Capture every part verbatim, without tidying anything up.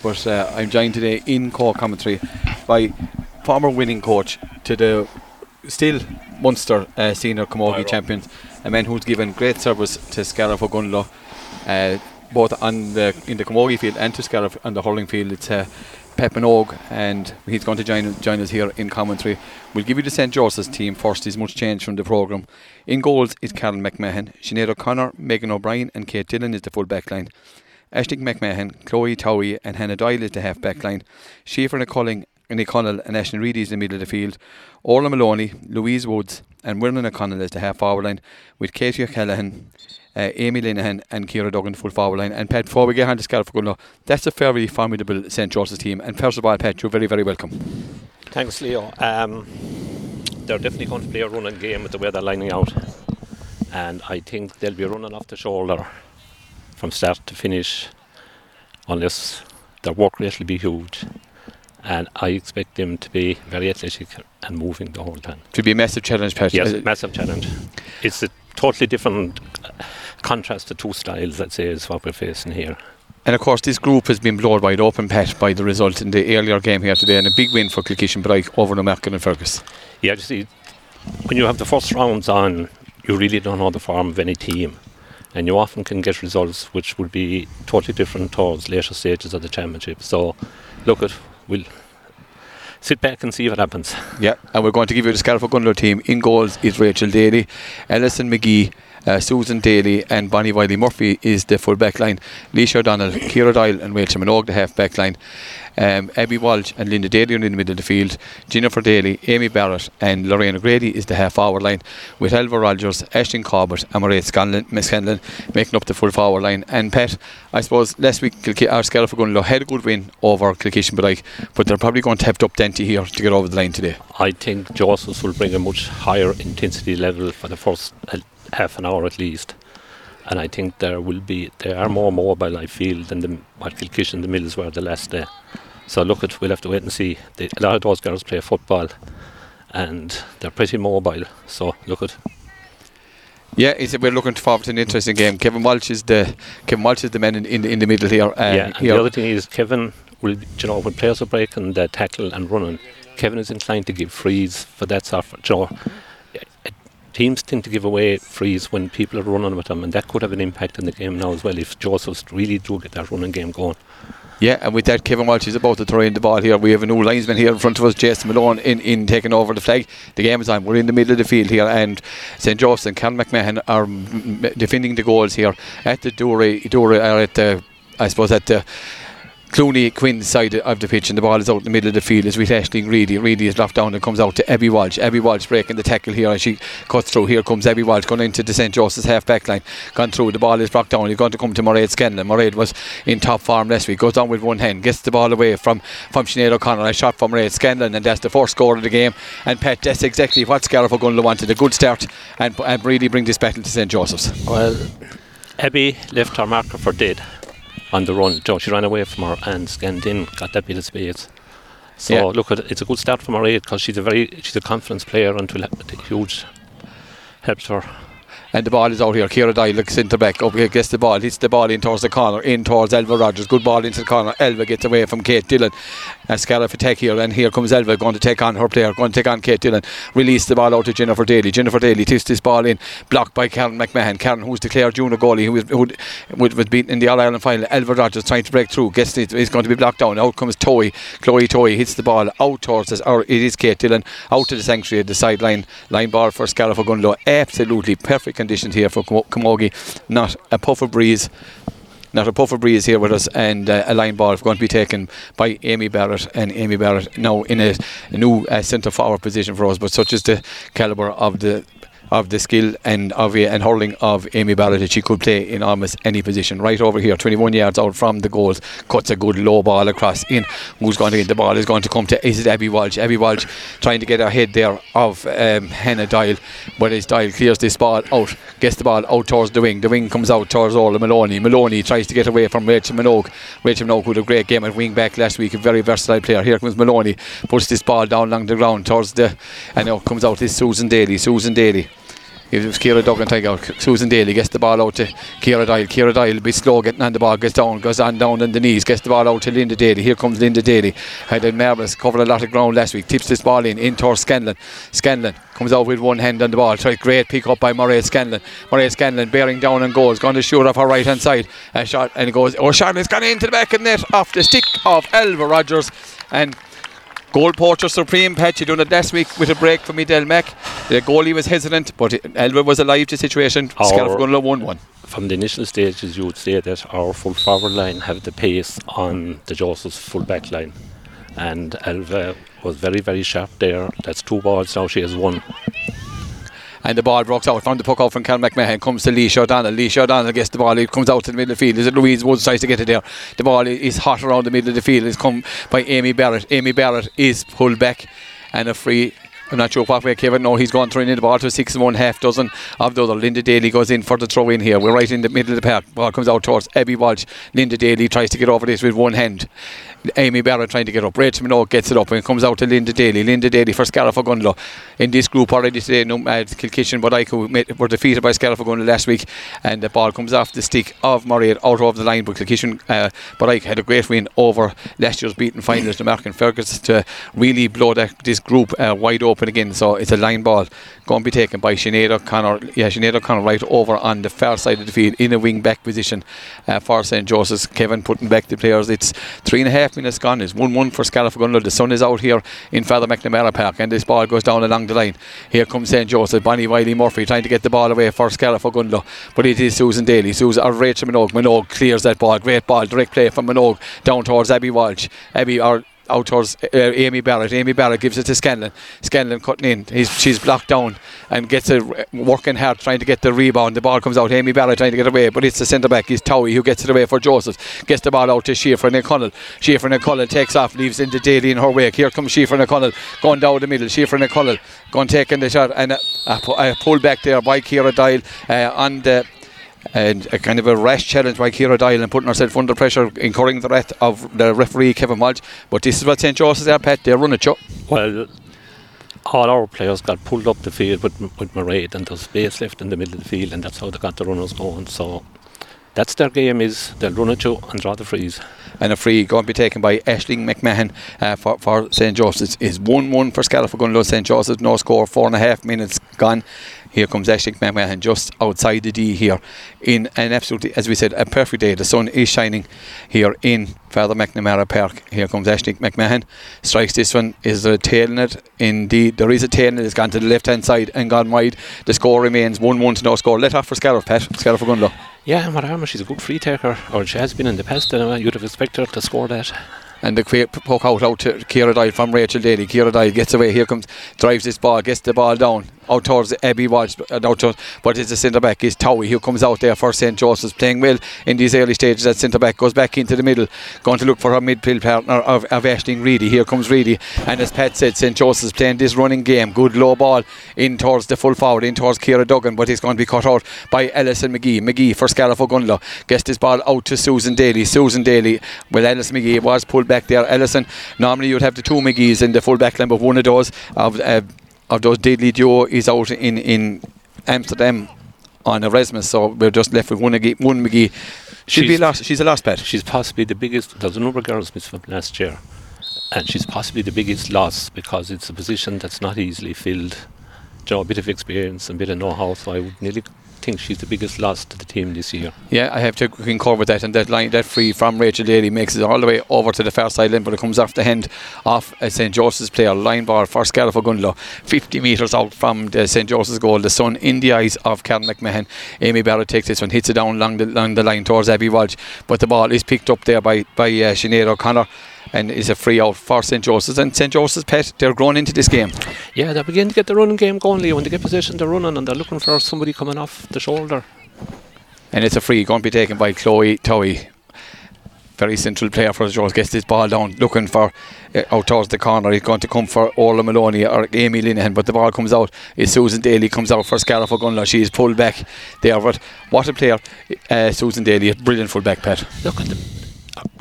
But uh, I'm joined today in co-commentary by former winning coach to the still Munster uh, senior Camogie champions, a man who's given great service to Scarif Ogunlo, uh, both on the in the Camogie field and to Scarif on the hurling field. It's uh, Pep Minogue, and he's going to join, join us here in commentary. We'll give you the Saint Joseph's team first. There's much change from the programme. In goals is Carol McMahon, Sinead O'Connor, Megan O'Brien and Kate Dillon is the full back line. Ashton McMahon, Chloe Towie and Hannah Doyle is the half-back line. Schaefer O'Connell and Ashton Reedy is the middle of the field. Orla Maloney, Louise Woods and Wernan O'Connell is the half-forward line, with Katie O'Callaghan, uh, Amy Linehan and Ciara Duggan full forward line. And Pat, before we get on to Scarif Ogunlo, that's a very formidable Saint Joseph's team. And first of all, Pat, you're very, very welcome. Thanks, Leo. Um, they're definitely going to play a running game with the way they're lining out. And I think they'll be running off the shoulder from start to finish, unless their work rate will be huge, and I expect them to be very athletic and moving the whole time. It will be a massive challenge, Pat. Yes, a massive challenge. It's a totally different contrast to two styles, I'd say, is what we're facing here. And of course, this group has been blown wide open, Pat, by the result in the earlier game here today, and a big win for Kilkishan Braik over Newmarket and Fergus. Yeah, you see, when you have the first rounds on, you really don't know the form of any team. And you often can get results which will be totally different towards later stages of the championship. So, look, at, we'll sit back and see what happens. Yeah, and we're going to give you the Scarif Ogunlo team. In goals is Rachel Daly, Alison McGee, uh, Susan Daly and Bonnie Wiley-Murphy is the full-back line. Leisha O'Donnell, Ciara Doyle and Rachel Minogue, the half-back line. Um, Abby Walsh and Linda Daly are in the middle of the field. Jennifer Daly, Amy Barrett and Lorraine O'Grady is the half-forward line, with Elva Rogers, Ashton Corbett and Mairead Scanlon making up the full-forward line. And Pat, I suppose last week our Scarif Ogunlo had a good win over Kilkishan Braik, but they're probably going to have to up Dante here to get over the line today. I think Joseph's will bring a much higher intensity level for the first uh, half an hour at least, and I think there will be they are more mobile, I feel, than the what Kilkishan the Mills were the last day. So look, at we'll have to wait and see. They, a lot of those girls play football, and they're pretty mobile. So look at. Yeah, it's, we're looking forward to an interesting game. Kevin Walsh is the Kevin Walsh is the man in, in, in the middle here. Um, yeah, and here. The other thing is Kevin will, you know, when players are breaking the tackle and running, Kevin is inclined to give frees for that sort of job. Teams tend to give away frees when people are running with them, and that could have an impact on the game now as well if Joseph's really do get that running game going. Yeah, and with that, Kevin Walsh is about to throw in the ball here. We have a new linesman here in front of us, Jason Malone, in, in taking over the flag. The game is on. We're in the middle of the field here, and Saint Joseph's and Carl McMahon are m- m- defending the goals here at the Dory, Dory are at the, I suppose, at the Clooney Quinn side of the pitch, and the ball is out in the middle of the field. It's with Ashling Reedy. Reedy is locked down and comes out to Abby Walsh. Abby Walsh breaking the tackle here as she cuts through. Here comes Abby Walsh going into the Saint Joseph's half back line. Gone through, the ball is blocked down. He's going to come to Mairead Scanlon. Mairead was in top form last week. Goes down with one hand, gets the ball away from, from Sinead O'Connor. A shot from Mairead Scanlon, and that's the first goal of the game. And Pat, that's exactly what Scarif Ogunlo wanted. A good start, and, and really bring this battle to Saint Joseph's. Well, Abby left her marker for dead on the run. Joe, she ran away from her and scanned in, got that bit of space. So yeah, look, at, it's a good start from her aid, because she's a very she's a confidence player, and to a huge helps her. And the ball is out here. Ciara Doyle looks into back. Up here, gets the ball. Hits the ball in towards the corner. In towards Elva Rogers. Good ball into the corner. Elva gets away from Kate Dillon. A Scarif attack here. And here comes Elva going to take on her player. Going to take on Kate Dillon. Release the ball out to Jennifer Daly. Jennifer Daly tips this ball in. Blocked by Karen McMahon. Karen, who's declared junior goalie, who was, who was beaten in the All-Ireland final. Elva Rogers trying to break through. Gets it. It's going to be blocked down. Out comes Towie. Chloe Towie hits the ball out towards us. Or it is Kate Dillon. Out to the sanctuary at the sideline. Line ball for Scarif Ogunlo. Absolutely perfect conditions here for Camogie. Not a puff of breeze, not a puff of breeze here with us, and uh, a line ball is going to be taken by Amy Barrett, and Amy Barrett now in a, a new uh, centre forward position for us. But such is the calibre of the of the skill and of uh, and hurling of Amy Barrett that she could play in almost any position. Right over here, twenty-one yards out from the goals, cuts a good low ball across in. Who's going to get the ball? Is going to come to is it Abby Walsh? Abby Walsh trying to get ahead there of um, Hannah Doyle, but as Doyle clears this ball out, gets the ball out towards the wing. The wing comes out towards Orla Maloney. Maloney tries to get away from Rachel Minogue. Rachel Minogue, who had a great game at wing back last week, a very versatile player. Here comes Maloney, puts this ball down along the ground towards the, and now comes out this Susan Daly. Susan Daly It was Ciara Duggan take out. Susan Daly gets the ball out to Ciara Dyle. Ciara Dyle a bit slow getting on the ball, goes down, goes on down on the knees, gets the ball out to Linda Daly. Here comes Linda Daly. Had a marvellous, covered a lot of ground last week. Tips this ball in, in towards Scanlon. Scanlon comes out with one hand on the ball. Try great pick up by Mairead Scanlon. Mairead Scanlon bearing down and goes. Going to shoot off her right hand side. A shot and it goes. Oh, Charlotte's gone into the back of the net off the stick of Elva Rogers. And goalpoacher supreme, Pat. You done it last week with a break for Midel Mac. The goalie was hesitant, but Elva was alive to the situation. Scariff Gunlow won one. From the initial stages, you would say that our full forward line have the pace on the Joseph's full back line. And Elva was very, very sharp there. That's two balls now, she has one. And the ball rocks out, found the puck out from Cal McMahon, comes to Leisha O'Donnell. Leisha O'Donnell gets the ball, it comes out to the middle of the field. Is it Louise Woods tries to get it there? The ball is hot around the middle of the field. It's come by Amy Barrett. Amy Barrett is pulled back and a free. I'm not sure what way Kevin. No, he's gone through in the ball to a six and one half dozen of the other. Linda Daly goes in for the throw in here. We're right in the middle of the park. Ball comes out towards Abby Walsh. Linda Daly tries to get over this with one hand. Amy Barrett trying to get up. Rachel Minogue gets it up and it comes out to Linda Daly. Linda Daly for Scariff Ogonnelloe. In this group already today, no, uh, Kilkishan but I were defeated by Scariff Ogonnelloe last week, and the ball comes off the stick of Murray out of the line. But Kilkishan uh, but I had a great win over last year's beaten finalist, the Mark and Fergus, to really blow that, this group uh, wide open again. So it's a line ball going to be taken by Sinead O'Connor. Yeah, Sinead O'Connor right over on the far side of the field in a wing back position uh, for Saint Joseph's. Kevin putting back the players. It's three and a half minutes gone. It's one one for Scariff Ogonnelloe. The sun is out here in Father McNamara Park, and this ball goes down along the line. Here comes Saint Joseph. Bonnie Wiley Murphy trying to get the ball away for Scariff Ogonnelloe, but it is Susan Daly. Susan or Rachel Minogue. Minogue clears that ball. Great ball. Direct play from Minogue down towards Abby Walsh. Abby or out towards uh, Amy Barrett. Amy Barrett gives it to Scanlon. Scanlon cutting in. He's, she's blocked down and gets a working hard trying to get the rebound. The ball comes out. Amy Barrett trying to get away, but it's the centre back. It's Towie who gets it away for Joseph. Gets the ball out to Sheaffer O'Connell. Sheaffer O'Connell takes off, leaves into Daly in her wake. Here comes Sheaffer O'Connell going down the middle. Sheaffer O'Connell going taking the shot and a, a, a pull back there by Ciara Dyle uh, on the. And a kind of a rash challenge by Ciara Dyle and putting herself under pressure, incurring the wrath of the referee Kevin Walsh. But this is what Saint Joseph's are, Pat. They run it, shot. Well, all our players got pulled up the field with, with Mairead, and there's space left in the middle of the field, and that's how they got the runners going. So that's their game, is they'll run at you and draw the frees. And a free going to be taken by Aisling McMahon uh, for, for Saint Joseph's. It's one one for Scariff Ogonnelloe. Saint Joseph's no score, four and a half minutes gone. Here comes Aisling McMahon just outside the D here in an absolutely, as we said, a perfect day. The sun is shining here in Father McNamara Park. Here comes Aisling McMahon. Strikes this one. Is there a tail in it? Indeed, there is a tail in it. It's gone to the left-hand side and gone wide. The score remains one one to no score. Let off for Scariff, Pat. Scariff Ogonnelloe. Yeah, Marama, she's a good free taker, or she has been in the past. Anyway. You'd have expected her to score that. And the quick poke out, out to Ciara Dyle from Rachel Daly. Ciara Dyle gets away. Here comes, drives this ball, gets the ball down out towards Abby Walsh, out towards, but it's the centre back is Towie who comes out there for Saint Joseph's, playing well in these early stages. That centre back goes back into the middle, going to look for her midfield partner of, of Aisling Reedy. Here comes Reedy, and as Pat said, Saint Joseph's playing this running game, good low ball in towards the full forward, in towards Ciara Duggan, but it's going to be cut out by Alison McGee. McGee for Scariff Ogonnelloe gets this ball out to Susan Daly. Susan Daly, well, Alison McGee was pulled back there. Alison, normally you'd have the two McGees in the full back line, but one of those of uh, of those deadly duo is out in, in Amsterdam on Erasmus, so we're just left with one, ag- one McGee. She'll she's, be lost. She's a lost bet. She's possibly the biggest. There's a number of girls missed from last year, and she's possibly the biggest loss because it's a position that's not easily filled. You know, a bit of experience and a bit of know-how, so I would nearly think she's the biggest loss to the team this year. Yeah, I have to concur with that, and that line, that free from Rachel Daly makes it all the way over to the far side line, but it comes off the hand of a Saint Joseph's player. Line ball for Scariff Ogonnelloe, fifty metres out from the Saint Joseph's goal. The sun in the eyes of Karen McMahon. Amy Barrett takes this one, hits it down along the, along the line towards Abby Walsh, but the ball is picked up there by, by uh, Sinead O'Connor, and is a free out for Saint Joseph's. And Saint Joseph's, Pet, they're growing into this game. Yeah, they're beginning to get the running game going, Leo. When they get possession, they're running, and they're looking for somebody coming off the shoulder. And it's a free going to be taken by Chloe Towie. Very central player for Joseph's. Gets this ball down, looking for uh, out towards the corner. It's going to come for Orla Maloney or Amy Linehan, but the ball comes out. It's Susan Daly comes out for Scariff Ogonnelloe. She is pulled back there, but what a player, uh, Susan Daly, a brilliant full back, Pet. Look at them.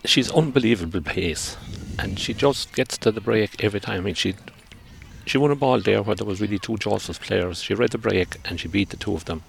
She's unbelievable pace, and she just gets to the break every time. I mean, she She won a ball there where there was really two Joseph's players. She read the break and she beat the two of them.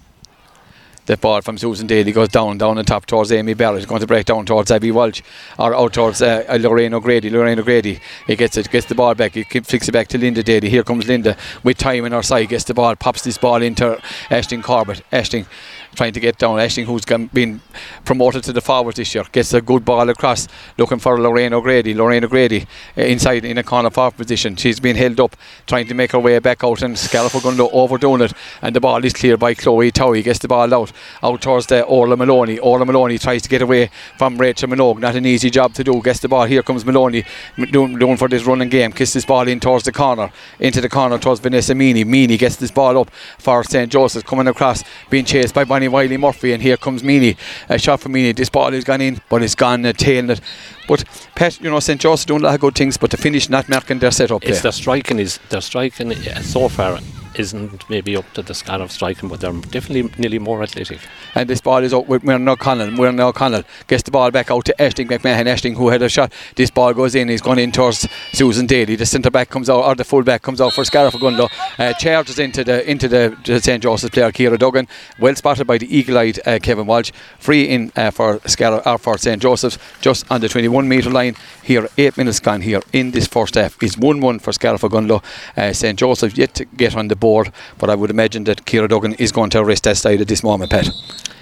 That ball from Susan Daly goes down, down the top towards Amy Barrett. It's going to break down towards Abby Walsh or out towards uh, Lorraine O'Grady. Lorraine O'Grady, it gets it, gets the ball back. It flicks it back to Linda Daly. Here comes Linda with time in her side. Gets the ball, pops this ball into Ashton Corbett. Ashton trying to get down. Ashton, who's been promoted to the forward this year, gets a good ball across, looking for Lorraine O'Grady. Lorraine O'Grady inside in a corner forward position. She's been held up, trying to make her way back out, and Scariff going to overdoing it. And the ball is cleared by Chloe Towie. Gets the ball out. Out towards the Orla Maloney. Orla Maloney tries to get away from Rachel Minogue. Not an easy job to do. Gets the ball. Here comes Maloney doing, doing for this running game. Kicks this ball in towards the corner. Into the corner towards Vanessa Meany. Meany gets this ball up for Saint Joseph's. Coming across. Being chased by Bonnie Wiley Murphy. And here comes Meany. A shot from Meany. This ball has gone in, but it's gone uh, tailing it. But Pat, you know, Saint Joseph's doing a lot of good things, but the finish not marking their set up there. It's their striking is their striking so far isn't maybe up to the scan of striking, but they're definitely nearly more athletic. And this ball is out with Myrna O'Connell. Myrna O'Connell gets the ball back out to Ashton McMahon. Ashton, who had a shot, this ball goes in. He's gone in towards Susan Daly. The centre back comes out, or the full back comes out for Scarif Ogundlo. Uh, charges into the into the Saint Joseph's player Kira Duggan. Well spotted by the eagle-eyed uh, Kevin Walsh. Free in uh, for Scarif or for Saint Joseph's, just on the twenty-one metre line. Here, eight minutes gone here in this first half. It's one one for Scarif Ogundlo. Uh, Saint Joseph's yet to get on the board. Board, but I would imagine that Kira Duggan is going to rest that side at this moment, Pat.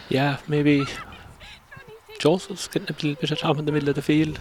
Yeah, maybe Joseph's getting a little bit of time in the middle of the field.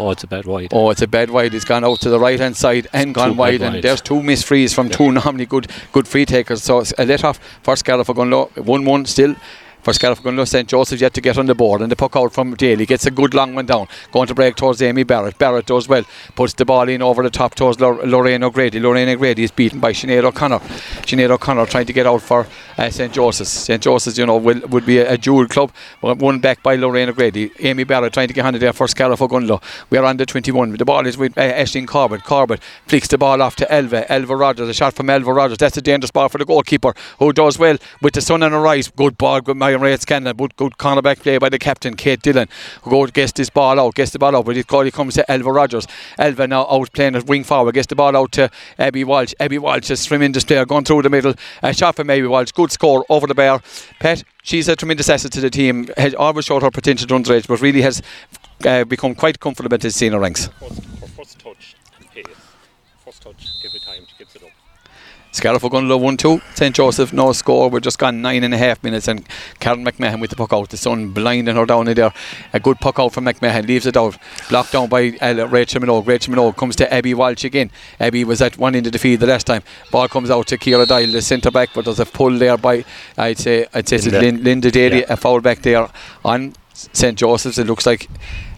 Oh, it's a bad wide. Oh, it's a bad wide. It's gone out to the right hand side and gone wide, and there's two missed frees from yeah. two normally good good free takers. So it's a let off for Scarlett for going low. one one still. For Scariff Ogundlo, Saint Joseph's yet to get on the board, and the puck out from Daly gets a good long one down, going to break towards Amy Barrett. Barrett does well, puts the ball in over the top towards Lor- Lorraine O'Grady. Lorraine O'Grady is beaten by Sinead O'Connor. Sinead O'Connor trying to get out for uh, Saint Joseph's. Saint Joseph's, you know, will, would be a, a dual club, won back by Lorraine O'Grady. Amy Barrett trying to get on there for Scariff Ogundlo. We are under twenty-one. The ball is with uh, Ashton Corbett. Corbett flicks the ball off to Elva. Elva Rogers, a shot from Elva Rogers. That's a dangerous ball for the goalkeeper, who does well with the sun on her eyes. Good ball, good Myron Rae Scanlon, but good cornerback play by the captain, Kate Dillon, who goes, gets this ball out, gets the ball out, but it comes to Elva Rogers. Elva now out playing as wing forward, gets the ball out to Abby Walsh. Abby Walsh, a tremendous player, going through the middle, a shot from Abby Walsh, good score over the bar. Pat, she's a tremendous asset to the team, has always showed her potential to underage, but really has uh, become quite comfortable in the senior ranks. Her first, her first touch and pace, first touch every time she gives it up. Scariff Ogundlo one two, Saint Joseph no score. We're just gone nine and a half minutes, and Karen McMahon with the puck out. The sun blinding her down in there. A good puck out from McMahon, leaves it out, blocked down by uh, Rachel Minogue. Rachel Minogue comes to Abby Walsh again. Abby was at one end of the field the last time. Ball comes out to Kira Dyle, the centre back, but there's a pull there by I'd say I'd say it's Lin- Linda Daly, yeah. A foul back there on Saint Joseph's. It looks like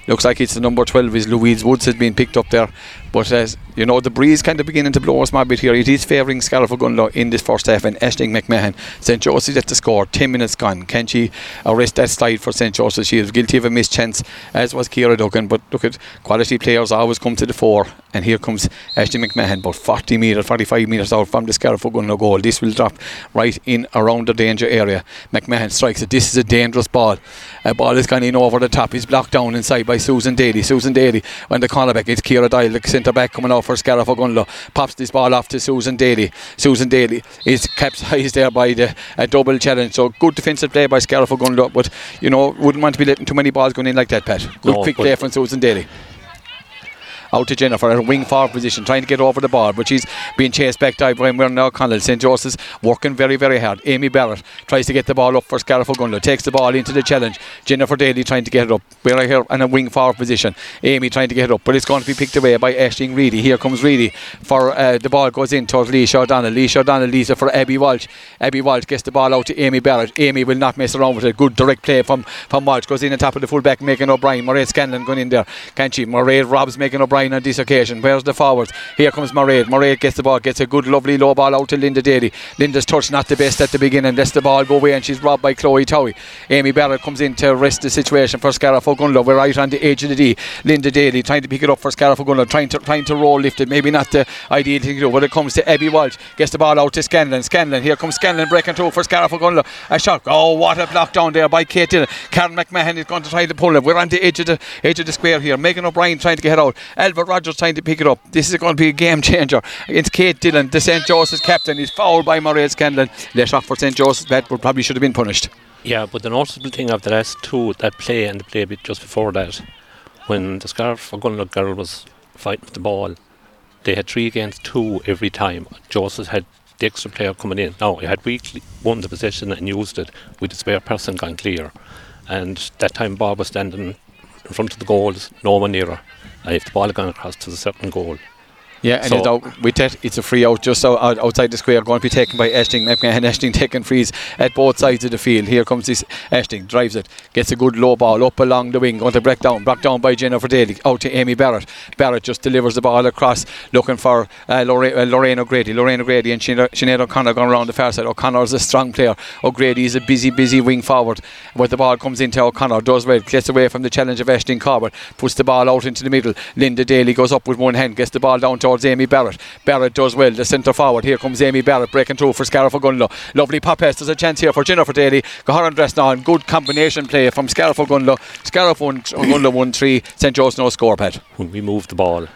Looks like it's the number twelve is Louise Woods has been picked up there. But as you know, the breeze kind of beginning to blow us a bit here. It is favouring Scariff Ogundlo in this first half, and Aisling McMahon. Saint Joseph's at the score, ten minutes gone. Can she arrest that slide for Saint Joseph's? She is guilty of a missed chance, as was Kira Duggan. But look at quality players always come to the fore, and here comes Aisling McMahon, but forty metres, forty-five metres out from the Scariff Ogundlo goal. This will drop right in around the danger area. McMahon strikes it. This is a dangerous ball. A ball is gone in over the top. It's blocked down inside by Susan Daly. Susan Daly on the cornerback. It's Kira Dyle, the centre back, coming out for Scariff Ogundlo. Pops this ball off to Susan Daly. Susan Daly is capsized there by the a double challenge. So good defensive play by Scariff Ogundlo, but you know, wouldn't want to be letting too many balls going in like that, Pat. Good no, quick play from Susan Daly. Out to Jennifer, a wing forward position, trying to get over the ball, but she's being chased back by Myrna O'Connell. Saint Joseph's working very, very hard. Amy Barrett tries to get the ball up for Scariff Ogundlo, takes the ball into the challenge. Jennifer Daly trying to get it up. We're right here in a wing forward position. Amy trying to get it up, but it's going to be picked away by Aisling Reedy. Here comes Reedy. For uh, the ball goes in towards Leisha O'Donnell. Leisha O'Donnell leaves it for Abby Walsh. Abby Walsh gets the ball out to Amy Barrett. Amy will not mess around with it. Good direct play from, from Walsh. Goes in on top of the fullback, Megan O'Brien. Mairead Scanlon going in there. Can't she? Mairead robs Megan O'Brien on this occasion. Where's the forwards? Here comes Mairead. Mairead gets the ball, gets a good lovely low ball out to Linda Daly. Linda's touch not the best at the beginning, lets the ball go away, and she's robbed by Chloe Towie. Amy Barrett comes in to rest the situation for Scariff Ogundlo. We're right on the edge of the D. Linda Daly trying to pick it up for Scariff Ogundlo, trying to, trying to roll lift it, maybe not the ideal thing to do. But it comes to Abby Walsh, gets the ball out to Scanlon. Scanlon, here comes Scanlon breaking through for Scariff Ogundlo. A shot, oh what a block down there by Kate Dillon. Karen McMahon is going to try to pull it. We're on the edge of the edge of the square here. Megan O'Brien trying to get out. Calvert Rogers trying to pick it up. This is going to be a game changer against Kate Dillon, the Saint Joseph's captain. He's fouled by Muriel Scanlon. Let off for Saint Joseph's. That probably should have been punished. Yeah, but the noticeable thing of the last two, that play and the play bit just before that, when the Scarf Gunlock girl was fighting with the ball, they had three against two every time. Joseph had the extra player coming in. Now, he had weakly won the possession and used it with the spare person gone clear. And that time, Bob was standing in front of the goals, no one near her. And if the ball had gone across to the certain goal. Yeah, and so you know, with that, it's a free out just out, outside the square, going to be taken by Ashton. And Ashton taking frees at both sides of the field. Here comes this Ashton, drives it, gets a good low ball up along the wing, going to break down, brought down by Jennifer Daly, out to Amy Barrett. Barrett just delivers the ball across, looking for uh, Lorraine, uh, Lorraine O'Grady. Lorraine O'Grady and Sinead O'Connor going around the far side. O'Connor's a strong player. O'Grady is a busy, busy wing forward. But the ball comes into O'Connor, does well, gets away from the challenge of Ashton Corbett, puts the ball out into the middle. Linda Daly goes up with one hand, gets the ball down to Amy Barrett. Barrett does well, the centre forward. Here comes Amy Barrett breaking through for Scarif Ogunlo. Lovely pop pass. There's a chance here for Jennifer Daly. Goharan Dressnahan. Good combination play from Scarif Ogunlo. Scarif won, Ogunlo won three. Saint Joseph's no score, Pat. When we move the ball,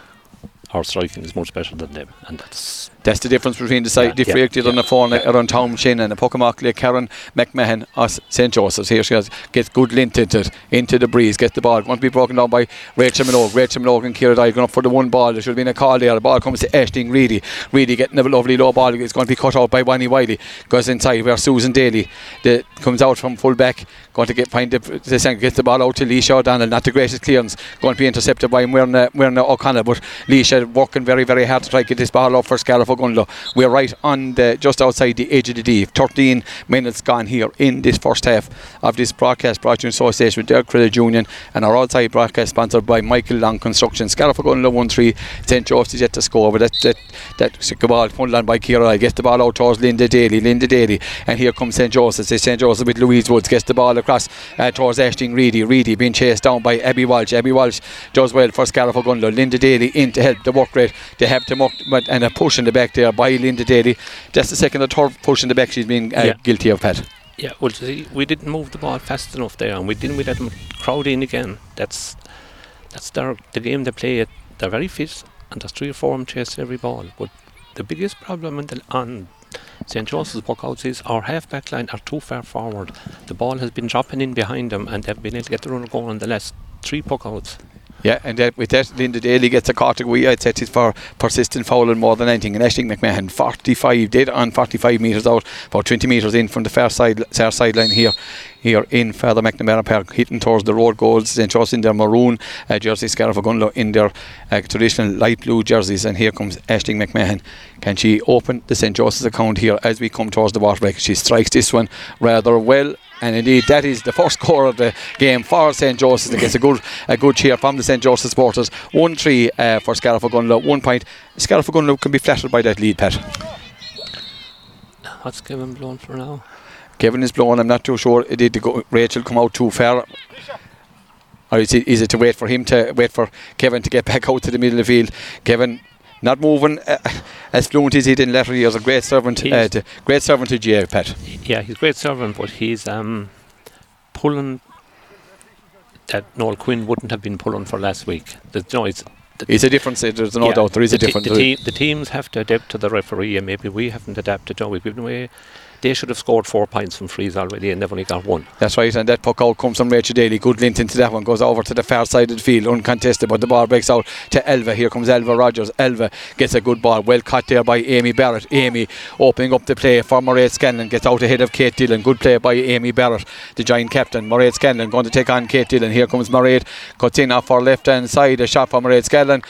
our striking is much better than them, and that's that's the difference between the side yeah, yeah, yeah, on the phone yeah. around Tom Shin and the Pokamachley, Karen McMahon as Saint Joseph's. Here she has, gets good lint into it, into the breeze, gets the ball. Going to be broken down by Rachel Minogue. Rachel Minogue and Kira Dye going up for the one ball. There should have been a call there. The ball comes to Aisling Reedy. Reedy getting a lovely low ball. It's going to be cut out by Wani Wiley. Goes inside where Susan Daly the, comes out from full back. Going to get find the, the centre, gets the ball out to Leisha O'Donnell. Not the greatest clearance. Going to be intercepted by Myrna, Myrna O'Connor, but Leisha working very, very hard to try to get this ball up for Scarif. We're right on the just outside the edge of the D. thirteen minutes gone here in this first half of this broadcast brought to you in association with Dell Credit Union and our outside broadcast sponsored by Michael Long Construction. Scarif Ogunlo one three. Saint Joseph's is yet to score, but that's that, that, that ball pulled on by Kira. I get the ball out towards Linda Daly. Linda Daly, and here comes Saint Joseph's. It's Saint Joseph's with Louise Woods, gets the ball across uh, towards Aisling Reedy. Reedy being chased down by Abby Walsh. Abby Walsh does well for Scarif Ogunlo. Linda Daly in to help the work rate. They have to muck and a push in the back there by Linda Daly. That's the second or third push in the back she's been uh, yeah. guilty of, Pat. Yeah, well, see, we didn't move the ball fast enough there, and we didn't we let them crowd in again. That's that's their, the game they play. At, they're very fit, and there's three or four of them chase every ball. But the biggest problem in the, on Saint Joseph's walkouts is our half-back line are too far forward. The ball has been dropping in behind them, and they've been able to get the runner goal on the last three puckouts. Yeah, and that, with that, Linda Daly gets a category. I'd say it's for persistent fouling more than anything. And Aisling McMahon, forty-five, dead on forty-five metres out, about twenty metres in from the far side, far sideline here. Here in Father McNamara Park, hitting towards the road goals. Saint Joseph's in their maroon uh, jersey, Scarif Ogunlo in their uh, traditional light blue jerseys. And here comes Aisling McMahon. Can she open the Saint Joseph's account here as we come towards the water break? She strikes this one rather well. And indeed, that is the first score of the game for Saint Joseph's. It gets a good, a good cheer from the Saint Joseph's supporters. one three uh, for Scarif Ogunlo, one point. Scarif Ogunlo can be flattered by that lead, Pat. What's Kevin blown for now? Kevin is blown. I'm not too sure. Did the go- Rachel come out too far, or is it, is it to wait for him to wait for Kevin to get back out to the middle of the field? Kevin not moving uh, as fluent as he did in latter years. A great servant, uh, to, great servant to G A, Pat. Yeah, he's a great servant, but he's um, pulling that Noel Quinn wouldn't have been pulling for last week. There's no, it's, the it's a difference. There's no yeah, doubt. There is the a difference. T- the, te- the teams have to adapt to the referee, and maybe we haven't adapted. No, we've given away. They should have scored four points from frees already, and they've only got one. That's right, and that puck out comes from Rachel Daly. Good lint into that one, goes over to the far side of the field, uncontested, but the ball breaks out to Elva. Here comes Elva Rogers. Elva gets a good ball, well caught there by Amy Barrett. Amy opening up the play for Mairead Scanlon, gets out ahead of Kate Dillon. Good play by Amy Barrett, the giant captain. Mairead Scanlon going to take on Kate Dillon. Here comes Mairead, cuts in off her left hand side, a shot for Mairead Scanlon.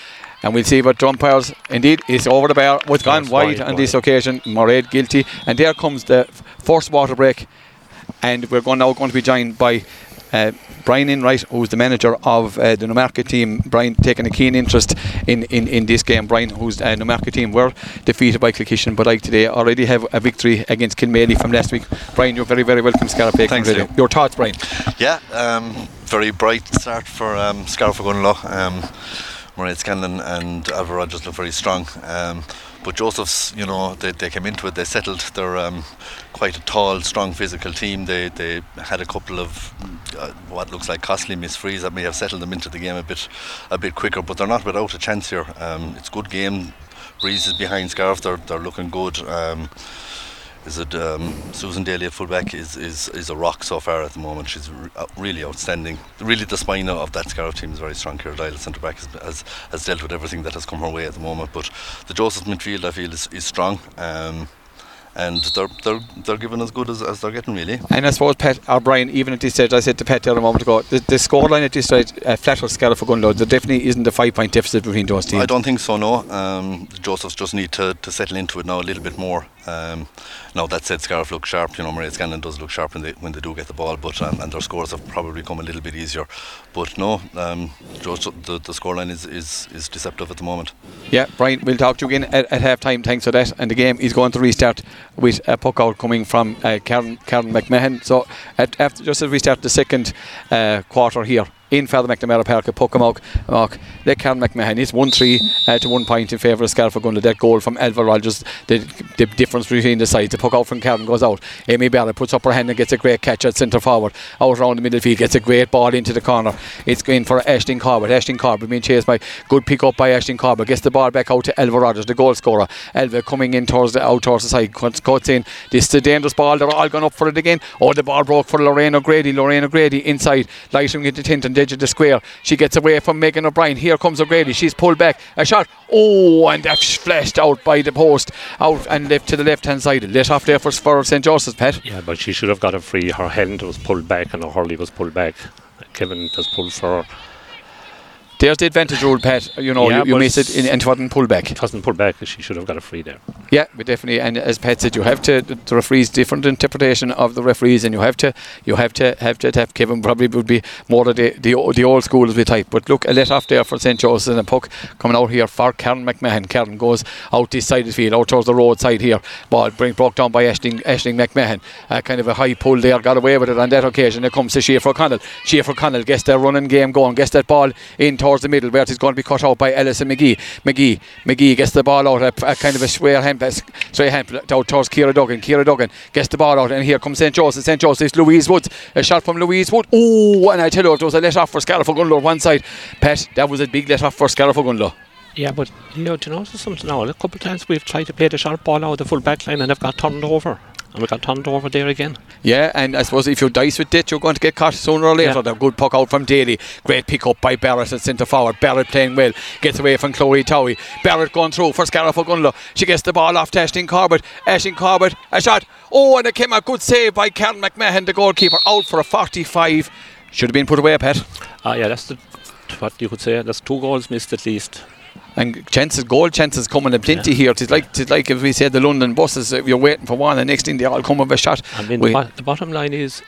And we'll see what umpires. Indeed, it's over the bar. It's gone wide, wide on wide. This occasion. Mairead guilty. And there comes the f- first water break. And we're going now going to be joined by uh, Brian Enright, who's the manager of uh, the Newmarket team. Brian taking a keen interest in, in, in this game. Brian, who's the uh, Newmarket team, were defeated by Cleakishan, but I today already have a victory against Kilmaley from last week. Brian, you're very, very welcome, Scarif. Thanks, you. Your thoughts, Brian? Yeah, um, very bright start for um, Scarif Ogunlo. Um Mairead Scanlon and Alvaro Rodgers look very strong. Um, but Joseph's, you know, they, they came into it, they settled. They're um, quite a tall, strong physical team. They they had a couple of uh, what looks like costly misfrees that may have settled them into the game a bit a bit quicker. But they're not without a chance here. Um, it's a good game. Breeze is behind Scarf. They're, they're looking good. Um, Is it um, Susan Daly at fullback is, is is a rock so far at the moment. She's re- really outstanding. Really, the spine of that Scarf team is very strong. Ciara Dial, centre back, has, has has dealt with everything that has come her way at the moment. But the Joseph midfield, I feel, is is strong, um, and they're they're they're giving as good as, as they're getting, really. And I suppose Pat O'Brien, even at this stage, I said to Pat there a moment ago, the, the scoreline at this stage, uh, flat or Scarf for Gunload, there definitely isn't a five point deficit between those teams. I don't think so. No, um, the Josephs just need to to settle into it now a little bit more. Um, now that said, Scarf look sharp. You know, Mairead Scanlon does look sharp when they when they do get the ball, but um, and their scores have probably come a little bit easier. But no, um, the the scoreline is, is is deceptive at the moment. Yeah, Brian, we'll talk to you again at, at half time. Thanks for that. And the game is going to restart with a puck out coming from uh, Karen Karen McMahon. So at, after just as we start the second uh, quarter here. In Father McNamara Park at Puckamock, Mark, they Karen McMahon. It's one three uh, to one point in favour of Scarf for Gunload. That goal from Alvaro Rodgers, the, the difference between the sides. The puck out from Karen goes out. Amy Barrett puts up her hand and gets a great catch at centre forward. Out around the middle field, gets a great ball into the corner. It's going for Aisling Corbett. Aisling Corbett being chased by good pick up by Aisling Corbett. Gets the ball back out to Alvaro Rodgers, the goal scorer. Alva coming in towards the, out towards the side. Cuts, cuts in. This is a dangerous ball. They're all gone up for it again. Oh, the ball broke for Lorraine O'Grady. Lorraine O'Grady inside. Lighting into Tintin. Edge of the square, she gets away from Megan O'Brien. Here comes O'Grady, she's pulled back. A shot, oh, and that's flashed out by the post, out and left to the left hand side. Let off there for, for Saint Joseph's, Pat. Yeah, but she should have got a free. Her hand was pulled back and her hurley was pulled back. Kevin was pulled for her. There's the advantage rule, Pat. You know, yeah, you, you miss it in, and it wasn't pulled back. It wasn't pulled back, she should have got a free there. Yeah, but definitely. And as Pat said, you have to the referees different interpretation of the referees, and you have to you have to have to have Kevin probably would be more of the the, the old school as we type. But look, a let off there for Saint Joseph's and a puck coming out here for Karen McMahon. Karen goes out this side of the field, out towards the roadside here. Ball bring brought down by Aisling Aisling McMahon. Uh, kind of a high pull there, got away with it on that occasion. It comes to Sheaffer O'Connell. Sheaffer O'Connell gets their running game going, gets that ball in towards the middle where it's going to be cut out by Ellison McGee. McGee McGee gets the ball out, a, a kind of a square hand pass, straight hand out towards Ciara Duggan. Ciara Duggan gets the ball out, and here comes Saint Joseph's. Saint Joseph's Louise Woods, a shot from Louise Woods. Oh, and I tell you, it was a let off for Scarf Gunlow one side. Pat, that was a big let off for Scarf Gunlow. Yeah, but Leo, do you notice something now? A couple of times we've tried to play the sharp ball out of the full back line and have got turned over. And we got turned over there again. Yeah, and I suppose if you dice with it, you're going to get caught sooner or later. Yeah. The good puck out from Daly. Great pick up by Barrett at centre forward. Barrett playing well. Gets away from Chloe Towie. Barrett going through for Scarif O'Gunlow. She gets the ball off to Aisling Corbett. Aisling Corbett, a shot. Oh, and it came a good save by Karen McMahon, the goalkeeper. Out for a forty-five. Should have been put away, Pat. Ah, uh, yeah, that's the, what you could say. That's two goals missed at least. And chances, goal chances coming in plenty yeah. here. It's like it's like if we said the London buses, you're waiting for one, and next thing they all come with a shot. I mean, the, bo- the bottom line is,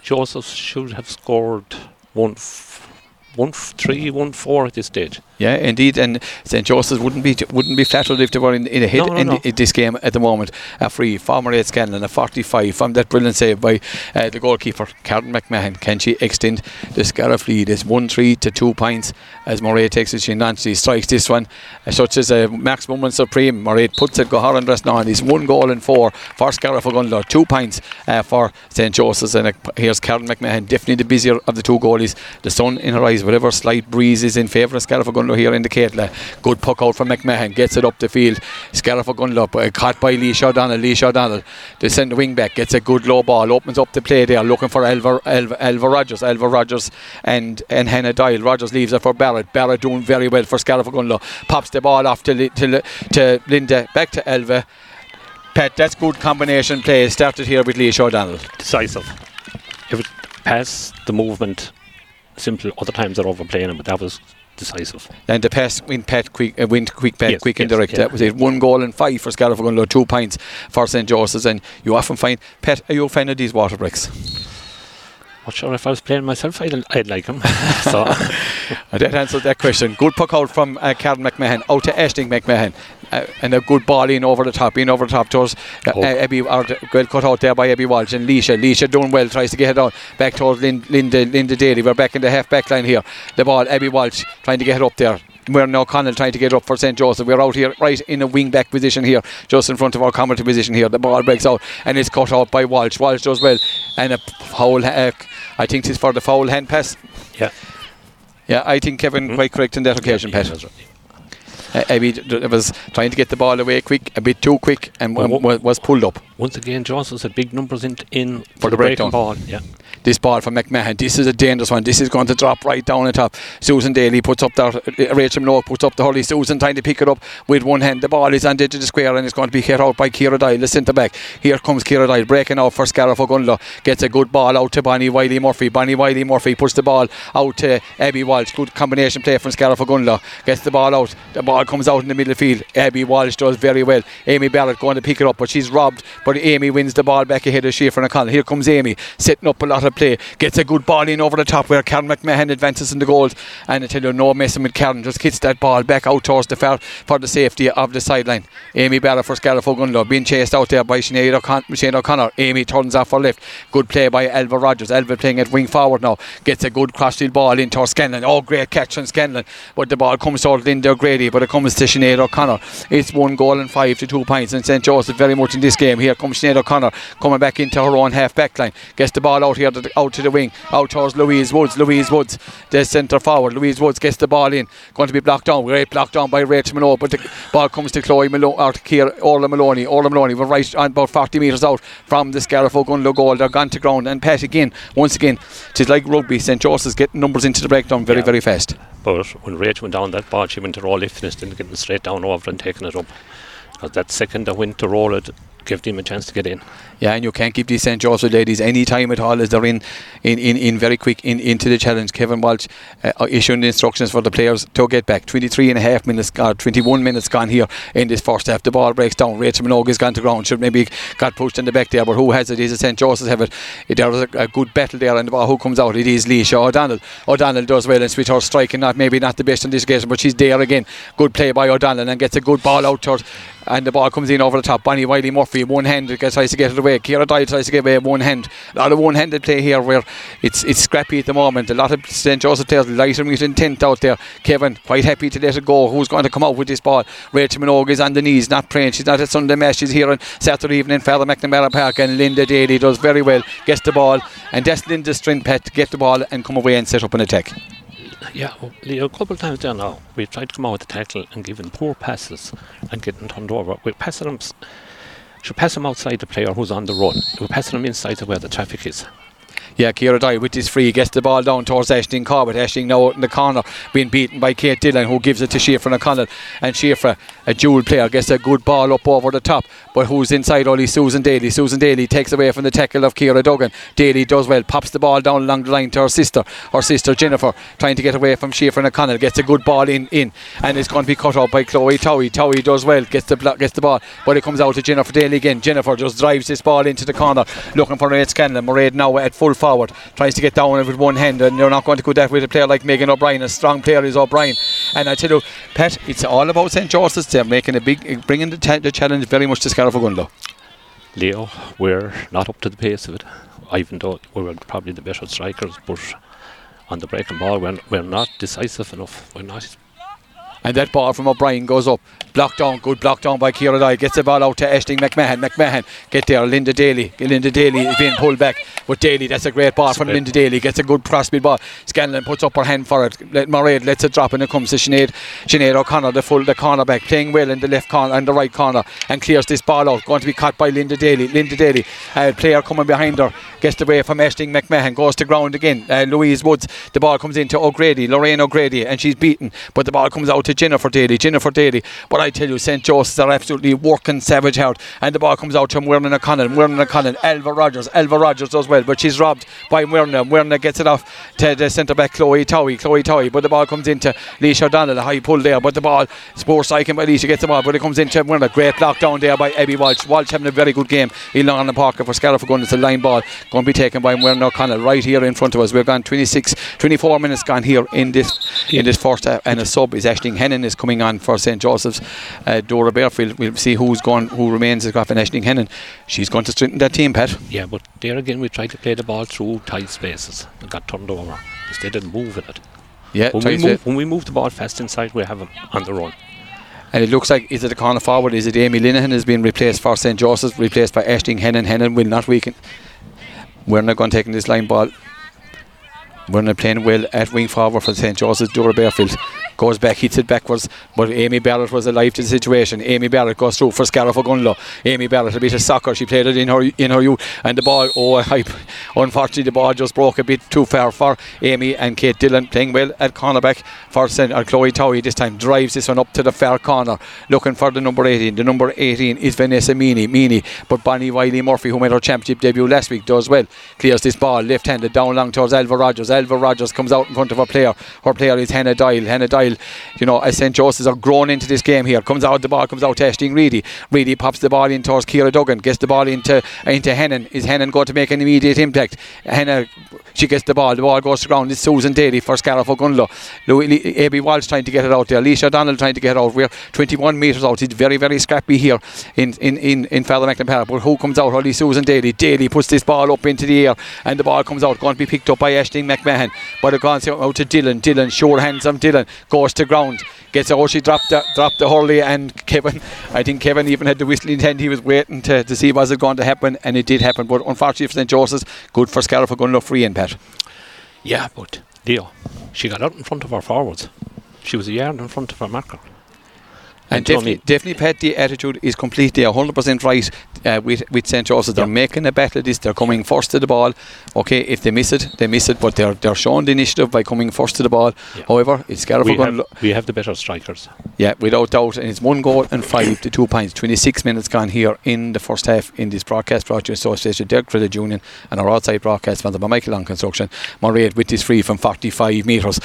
Joseph should have scored one, f- one f- three, one four at this stage. Yeah, indeed, and Saint Joseph's wouldn't be wouldn't be flattered if they were in, in a hit no, no, in no. The, this game at the moment. A free from Mairead Scanlon, a forty-five from that brilliant save by uh, the goalkeeper, Karen McMahon. Can she extend the Scarf lead? It's one three to two points as Mairead takes it. She nancy strikes this one, uh, such as a uh, maximum supreme. Mairead puts it. Goharan Dressnan is one goal and four for Scarf Gunlow, two points uh, for Saint Joseph's. And uh, here's Karen McMahon, definitely the busier of the two goalies. The sun in her eyes, whatever slight breeze is in favour of Scarf Gunlow. Here in the Caitla, good puck out from McMahon, gets it up the field. Scarif Gunlow uh, caught by Leisha O'Donnell. Leisha O'Donnell, the centre wing back, gets a good low ball, opens up the play there, looking for Alvar Alvar, Alvar Rodgers, Alvar Rodgers and, and Hannah Dial. Rodgers leaves it for Barrett. Barrett doing very well for Scarif Gunlow. Pops the ball off to, Li- to, Li- to Linda, back to Alva. Pat, that's good combination play. Started here with Leisha O'Donnell. Decisive. Every pass, the movement, simple. Other times they're overplaying it, but that was decisive. And the pass went Pat quick, uh, went quick, Pat yes, quick yes, and direct. Yeah. That was it. One goal and five for Scarf Gunlow, two points for Saint Joseph's. And you often find, Pat, are you a fan of these water breaks? Not sure if I was playing myself, I'd, I'd like him. So that answered that question. Good puck out from uh, Karen McMahon, out to Aisling McMahon. Uh, and a good ball in over the top, in over the top towards uh, oh. Abby, or well cut out there by Abby Walsh and Leisha. Leisha doing well, tries to get it on back towards Linda, Linda Daly. We're back in the half back line here. The ball, Abby Walsh trying to get it up there. We're now O'Connell trying to get up for Saint Joseph. We're out here right in a wing-back position here, just in front of our commentary position here. The ball breaks out and it's cut out by Walsh. Walsh does well, and a foul. Uh, I think it's for the foul hand pass. Yeah. Yeah, I think Kevin mm-hmm. quite correct on that occasion, yeah, Pat. Uh, I mean, it was trying to get the ball away quick, a bit too quick, and well, w- was pulled up. Once again, Johnson said big numbers in, in for the, the breakdown. Ball. Yeah. This ball from McMahon. This is a dangerous one. This is going to drop right down the top. Susan Daly puts up the uh, Rachel Minogue puts up the hurley. Susan trying to pick it up with one hand. The ball is on the edge of the square and it's going to be hit out by Ciara Dyle, the centre back. Here comes Ciara Dyle breaking out for Scarra Fogunla. Gets a good ball out to Bonnie Wiley Murphy. Bonnie Wiley Murphy puts the ball out to Abby Walsh. Good combination play from Scarra Fogunla. Gets the ball out. The ball comes out in the middle field. Abby Walsh does very well. Amy Barrett going to pick it up, but she's robbed, but Amy wins the ball back ahead of Schaefer and O'Connell. Here comes Amy setting up a lot of play, gets a good ball in over the top where Karen McMahon advances in the goals, and I tell you, no messing with Karen, just hits that ball back out towards the far for the safety of the sideline. Amy Barrett for Scarra Fogunla being chased out there by Sinead O'Con- Shane O'Connor. Amy turns off her left. Good play by Elva Rogers. Elva playing at wing forward now, gets a good cross-field ball in towards Scanlon. Oh, great catch on Scanlon, but the ball comes out in there Grady, but it comes to Sinead O'Connor. It's one goal and five to two pints, and Saint Joseph very much in this game. Here comes Sinead O'Connor coming back into her own half back line, gets the ball out here to the, out to the wing, out towards Louise Woods. Louise Woods the centre forward. Louise Woods gets the ball in, going to be blocked down. Great block down by Rachel Malone, but the ball comes to Chloe Malone or to Orla Maloney. Orla Maloney were right on about forty metres out from the Scarra Fogunla goal. They're gone to ground, and Pat again once again, it's like rugby. Saint Joseph's getting numbers into the breakdown very yeah. very fast. But when Rachel went down that ball, she went to roll if and getting straight down over and taking it up. Because that second that went to roll it gave them a chance to get in. Yeah, and you can't give these Saint Joseph ladies any time at all as they're in in, in, in very quick in, into the challenge. Kevin Walsh uh, issuing the instructions for the players to get back. twenty-three and a half minutes, or twenty-one minutes gone here in this first half. The ball breaks down. Rachel Minogue has gone to ground. Should maybe got pushed in the back there, but who has it? Is it Saint Joseph's have it? There was a, a good battle there, and the ball who comes out? It is Leisha O'Donnell. O'Donnell does well, and Sweetheart striking, not maybe not the best on this occasion, but she's there again. Good play by O'Donnell, and gets a good ball out towards, and the ball comes in over the top. Bonnie Wiley Murphy, one hand, tries to get it away. Ciara Dyle tries to get away, one hand. A lot of one-handed play here where it's it's scrappy at the moment. A lot of Saint Joseph players lighter with intent out there. Kevin quite happy to let it go. Who's going to come out with this ball? Rachel Minogue is on the knees, not praying. She's not at Sunday Mass. She's here on Saturday evening in Father McNamara Park, and Linda Daly does very well. Gets the ball, and that's Linda's strength, Pat, to get the ball and come away and set up an attack. Yeah, a couple of times there now, we've tried to come out with the tackle and given poor passes and getting turned over. We're passing them, should pass them outside the player who's on the run. We're passing them inside to where the traffic is. Yeah, Ciara Dye with this free gets the ball down towards Aisling Corbett. Aisling now out in the corner, being beaten by Kate Dillon, who gives it to Schaefer O'Connell. And Schaefer, a dual player, gets a good ball up over the top, but who's inside only Susan Daly. Susan Daly takes away from the tackle of Ciara Duggan. Daly does well, pops the ball down along the line to her sister. Her sister Jennifer trying to get away from Schaefer O'Connell, gets a good ball in, in, and it's going to be cut out by Chloe Towie. Towie does well, gets the blo- gets the ball, but it comes out to Jennifer Daly again. Jennifer just drives this ball into the corner, looking for Mairead Scanlon. Mairead now at full forward, tries to get down with one hand, and you're not going to go that with a player like Megan O'Brien. A strong player is O'Brien, and I tell you, Pat, it's all about Saint Joseph's. They're making a big, bringing the, ta- the challenge very much to Scarra Fogunla. Leo, we're not up to the pace of it, even though we were probably the better strikers, but on the breaking ball we're, we're not decisive enough. We're not. And that ball from O'Brien goes up. Blocked down, good block down by Ciara Dye. Gets the ball out to Aisling McMahon. McMahon, get there, Linda Daly. Linda Daly is being pulled back. But Daly, that's a great ball from Linda Daly. Gets a good cross-speed ball. Scanlon puts up her hand for it. Let Mairead lets it drop, and it comes to Sinead. Sinead O'Connor, the full, the corner back, playing well in the left corner and the right corner, and clears this ball out. Going to be caught by Linda Daly. Linda Daly, a uh, player coming behind her, gets away from Aisling McMahon. Goes to ground again. Uh, Louise Woods, the ball comes into O'Grady, Lorraine O'Grady, and she's beaten. But the ball comes out to Jennifer Daly. Jennifer Daly, but I tell you, Saint Joseph's are absolutely working savage hard, and the ball comes out to Myrna O'Connell. Myrna O'Connell, Elva Rogers. Elva Rogers does well, but she's robbed by Myrna. Myrna gets it off to the centre back Chloe Towie. Chloe Towie, but the ball comes into Leisha O'Donnell. A high pull there, but the ball sports icon by Leisha gets the ball, but it comes into Myrna. Great block down there by Abby Walsh. Walsh having a very good game in Long and Parker for Scarra Fogunla. It's a line ball going to be taken by Myrna O'Connell right here in front of us. We've gone twenty-six, twenty-four minutes gone here in this in this first half, and a sub is Aisling Hennan is coming on for Saint Joseph's. Uh, Dora Bearfield, we'll see who's gone, who remains as captain. Aisling Hennan, she's going to strengthen that team, Pat. Yeah, but there again we tried to play the ball through tight spaces and got turned over because they didn't move in it. Yeah, when, we move, when we move the ball fast inside, we have them on the run. And it looks like, is it a corner forward? Is it Amy Linehan has been replaced for Saint Joseph's, replaced by Aisling Henan. Henan will not weaken. We're not going to take in this line ball. We're not playing well at wing forward for Saint Joseph's. Dora Bearfield goes back, hits it backwards, but Amy Barrett was alive to the situation. Amy Barrett goes through for Scarif O'Gunlow. Amy Barrett, a bit of soccer, she played it in her in her youth, and the ball, oh, I, unfortunately the ball just broke a bit too far for Amy, and Kate Dillon playing well at cornerback for Saint Or Chloe Towie this time drives this one up to the far corner, looking for the number eighteen. The number eighteen is Vanessa Meany, Meany, but Bonnie Wiley Murphy, who made her championship debut last week, does well. Clears this ball left-handed down long towards Alva Rogers. Alva Rogers comes out in front of her player. Her player is Hannah Doyle. Hannah Doyle, you know, as Saint Joseph's are grown into this game here, comes out the ball, comes out to Aisling Reedy. Reedy pops the ball in towards Kira Duggan, gets the ball into into Henan. Is Henan going to make an immediate impact? Henan, she gets the ball, the ball goes around. It's Susan Daly for Scarif O'Gunlow. Abby Walsh trying to get it out there. Alicia O'Donnell trying to get it out. We're twenty-one metres out. It's very, very scrappy here in in, in, in Father Macklin Park. But who comes out? Only Susan Daly. Daly puts this ball up into the air, and the ball comes out, going to be picked up by Aisling McMahon. But it goes out to Dillon. Dillon, sure hands on Dillon. Goes to ground, gets out. She dropped the, dropped the hurley, and Kevin, I think Kevin even had the whistle in hand. He was waiting to, to see was it going to happen, and it did happen. But unfortunately for Saint Joseph's, good for Scarif O'Gunlow free in, Pat. Yeah, but Leo, she got out in front of her forwards. She was a yard in front of her marker. And, and definitely, definitely, Pat, the attitude is completely one hundred percent right uh, with, with Saint Joseph's. They're yeah. making a battle of this. They're coming first to the ball. Okay, if they miss it, they miss it, but they're they're showing the initiative by coming first to the ball. Yeah. However, it's Scarif O'Gunlow. We, lo- we have the better strikers. Yeah, without doubt. And it's one goal and five to two points. twenty-six minutes gone here in the first half in this broadcast brought to you Association Derek Credit Union and our outside broadcast sponsored by Michael Long Construction. Murray with this free from forty-five metres.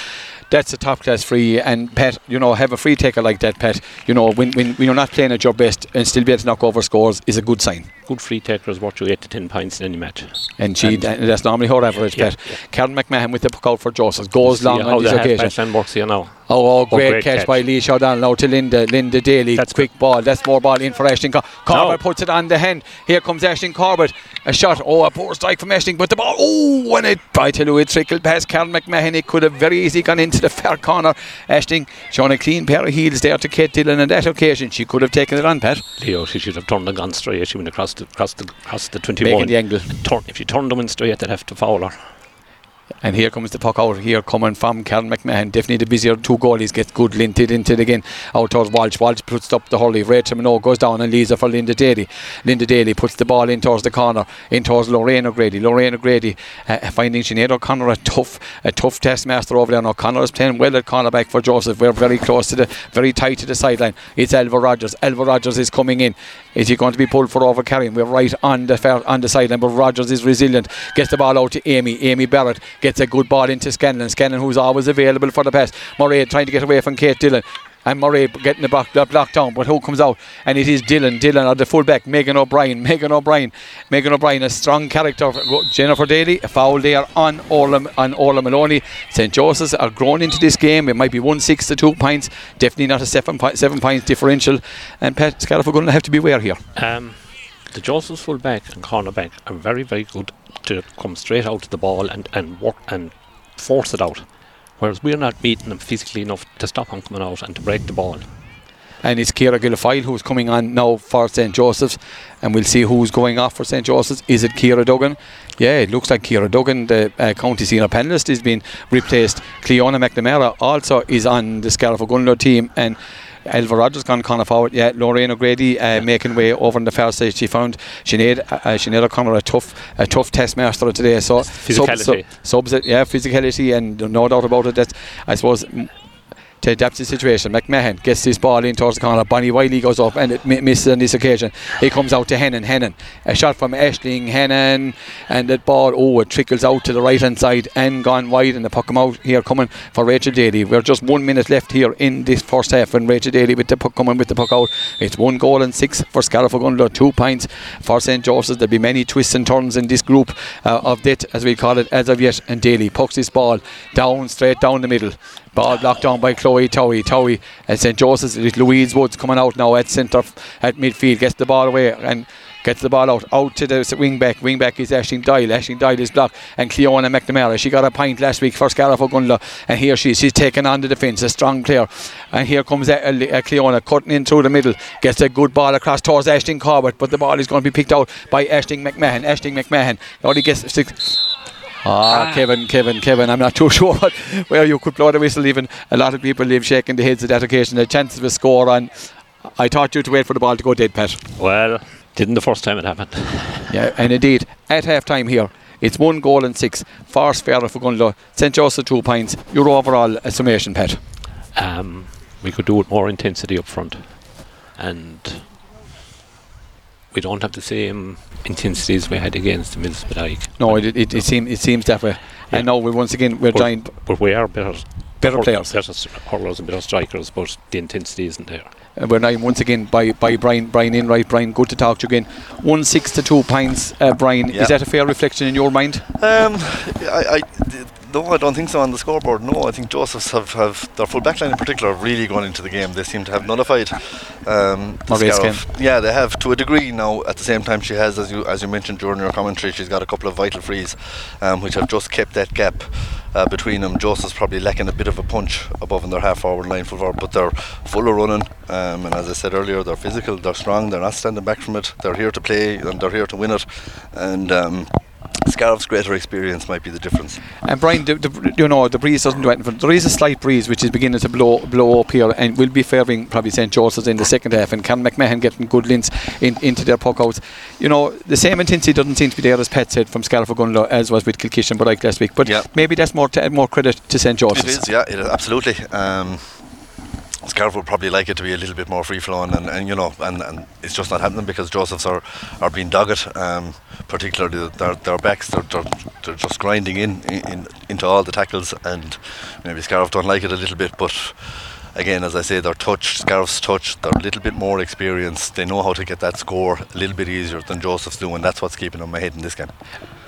That's a top class free, and Pat, you know, have a free taker like that, Pat, you know, when, when, when you're not playing at your best and still be able to knock over scores is a good sign. Good free taker is worth you eight to ten points in any match. And she, and and that's normally her average, yeah, Pat. Yeah. Karen McMahon with the puck out for Joseph. Goes long on this occasion. Works here now. Oh, oh, great, oh, great catch, catch by Lee Showdown now to Linda. Linda Daly. That's quick good. Ball. That's more ball in for Aisling Corbett. Corbett no. puts it on the hand. Here comes Aisling Corbett. A shot. Oh, a poor strike from Aisling. But the ball. Oh, and it. I tell you, it trickled past Karen McMahon. It could have very easily gone into the far corner. Aisling showing a clean pair of heels there to Kate Dillon. On that occasion, she could have taken it on, Pat. Leo, she should have turned the gun straight. She went across the, across the, across the twenty-one. Making the angle. Turn, if she turned the wind straight, they'd have to foul her. And here comes the puck out here coming from Karen McMahon. Definitely the busier two goalies get good linted into it again. Out towards Walsh. Walsh puts up the hurley. Rachel Minogue goes down and leaves it for Linda Daly. Linda Daly puts the ball in towards the corner, in towards Lorraine O'Grady. Lorraine O'Grady uh, finding Sinead O'Connor a tough, a tough test master over there. And O'Connor is playing well at cornerback for Joseph. We're very close to the, very tight to the sideline. It's Alva Rogers. Alva Rogers is coming in. Is he going to be pulled for overcarrying? We're right on the fair, on the sideline, but Rogers is resilient. Gets the ball out to Amy. Amy Barrett gets a good ball into Scanlon. Scanlon, who's always available for the pass. Murray trying to get away from Kate Dillon. And Murray getting the block, the block down, but who comes out? And it is Dillon. Dillon or the fullback, Megan O'Brien. Megan O'Brien. Megan O'Brien, a strong character. Jennifer Daly, a foul there on Orla, on Orla Maloney. Saint Joseph's are grown into this game. It might be one six to two points. Definitely not a seven point seven points differential. And Pat Scarif are going to have to beware here. Um, the Joseph's fullback and cornerback are very, very good to come straight out to the ball and and work and force it out. Whereas we're not beating them physically enough to stop them coming out and to break the ball. And it's Ciara Guilfoyle who's coming on now for Saint Joseph's, and we'll see who's going off for Saint Joseph's. Is it Ciara Duggan? Yeah, it looks like Ciara Duggan, the uh, county senior panellist, has been replaced. Cleona McNamara also is on the Scarif O'Gunlow team, and Alva Rogers gone corner forward. Yeah, Lorraine O'Grady uh, yeah. making way over on the far side. She found Sinead, uh, Sinead O'Connor a tough a tough test master today. So physicality. Subs, subs, yeah, physicality, and no doubt about it. That's, I suppose, to adapt to the situation. McMahon gets this ball in towards the corner. Bonnie Wiley goes up and it m- misses on this occasion. It comes out to Henan. Henan, a shot from Aisling Henan, and that ball, oh, it trickles out to the right hand side and gone wide, and the puck come out here coming for Rachel Daly. We're just one minute left here in this first half, and Rachel Daly with the puck coming with the puck out. It's one goal and six for Scarif O'Gunlow, two points for Saint Joseph's. There'll be many twists and turns in this group uh, of death, as we call it, as of yet. And Daly pucks this ball down, straight down the middle. Ball blocked down by Chloe Towie. Towie at Saint Joseph's. Louise Woods coming out now at centre, at midfield. Gets the ball away, and Gets the ball out, out to the wing back. Wing back is Aisling Doyle. Aisling Doyle is blocked, and Cleona McNamara. She got a pint last week for Scariff Ogonnelloe, and here she is. She's taken on the defence, a strong player. And here comes a, a, a Cleona cutting in through the middle. Gets a good ball across towards Aisling Corbett, but the ball is going to be picked out by Aisling McMahon. Aisling McMahon. Only gets six. Ah, ah, Kevin, Kevin, Kevin. I'm not too sure what, where you could blow the whistle even. A lot of people live shaking their heads at that occasion. The chances of a score on. I taught you to wait for the ball to go dead, Pat. Well, didn't the first time it happened. Yeah, and indeed, at half-time here, it's one goal and six. For Scariff Ogonnelloe, Saint Joseph two points. Your overall uh, summation, Pat? Um, we could do with more intensity up front. And we don't have the same intensity as we had against the Middlesbrough League. No, it, it, it, seem, it seems that way. Yeah. And now we once again, we're but, trying... But we are better... Better Hur- players. Better hurlers and better strikers, but the intensity isn't there. And we're now once again by, by Brian Brian Enright. Brian, good to talk to you again. One six to two points, uh, Brian. Yeah. Is that a fair reflection in your mind? Um, I, I, no, I don't think so on the scoreboard. No, I think Joseph's have, have their full back line in particular have really gone into the game. They seem to have nullified. Um, yeah, they have to a degree now. At the same time, she has, as you as you mentioned during your commentary, she's got a couple of vital frees, um, which have just kept that gap. Uh, between them, Joseph's probably lacking a bit of a punch above in their half-forward line, full forward, but they're full of running. Um, and as I said earlier, they're physical, they're strong, they're not standing back from it. They're here to play and they're here to win it. And um, Scariff's greater experience might be the difference. And Brian, the, the, you know, the breeze doesn't do anything. There is a slight breeze which is beginning to blow blow up here, and will be favouring probably Saint Joseph's in the second half. And Can McMahon getting good links in, into their puckouts. You know, the same intensity doesn't seem to be there as Pat said from Scariff Ogonnelloe as was with Kilkishan, but like last week. But yeah. maybe that's more t- more credit to Saint Joseph's. It is, yeah, it is absolutely. Um, Scariff would probably like it to be a little bit more free flowing, and, and you know, and, and it's just not happening because Joseph's are, are being dogged. Um, particularly their their backs, they're, they're, they're just grinding in, in into all the tackles, and maybe Scariff don't like it a little bit, but. Again, as I say, their touch, Scariff's touch, they're a little bit more experienced. They know how to get that score a little bit easier than Joseph's do, and that's what's keeping them ahead in this game.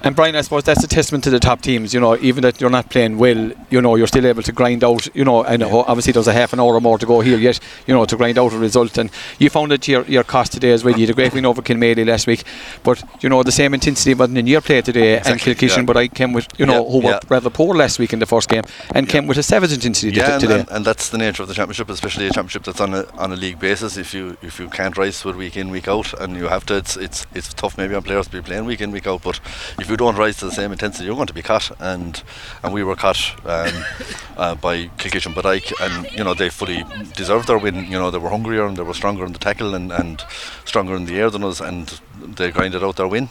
And Brian, I suppose that's a testament to the top teams. You know, even that you're not playing well, you know, you're still able to grind out. You know, and yeah. obviously there's a half an hour or more to go here yet. You know, to grind out a result, and you found it to your, your cost today as well. You had a great win over Kilmaley last week, but you know the same intensity wasn't in your play today, exactly, and Kilkishan. Yeah. But I came with you know yeah, who yeah. were rather poor last week in the first game, and yeah. came with a savage intensity yeah, t- today. And, and, and that's the nature of the championship, especially a championship that's on a on a league basis. If you if you can't rise with week in week out, and you have to, it's it's it's tough maybe on players to be playing week in week out. But if you don't rise to the same intensity, you're going to be caught, and and we were caught um, uh, by Kilkishan but Ike, and you know they fully deserved their win. You know they were hungrier and they were stronger in the tackle and, and stronger in the air than us, and they grinded out their win.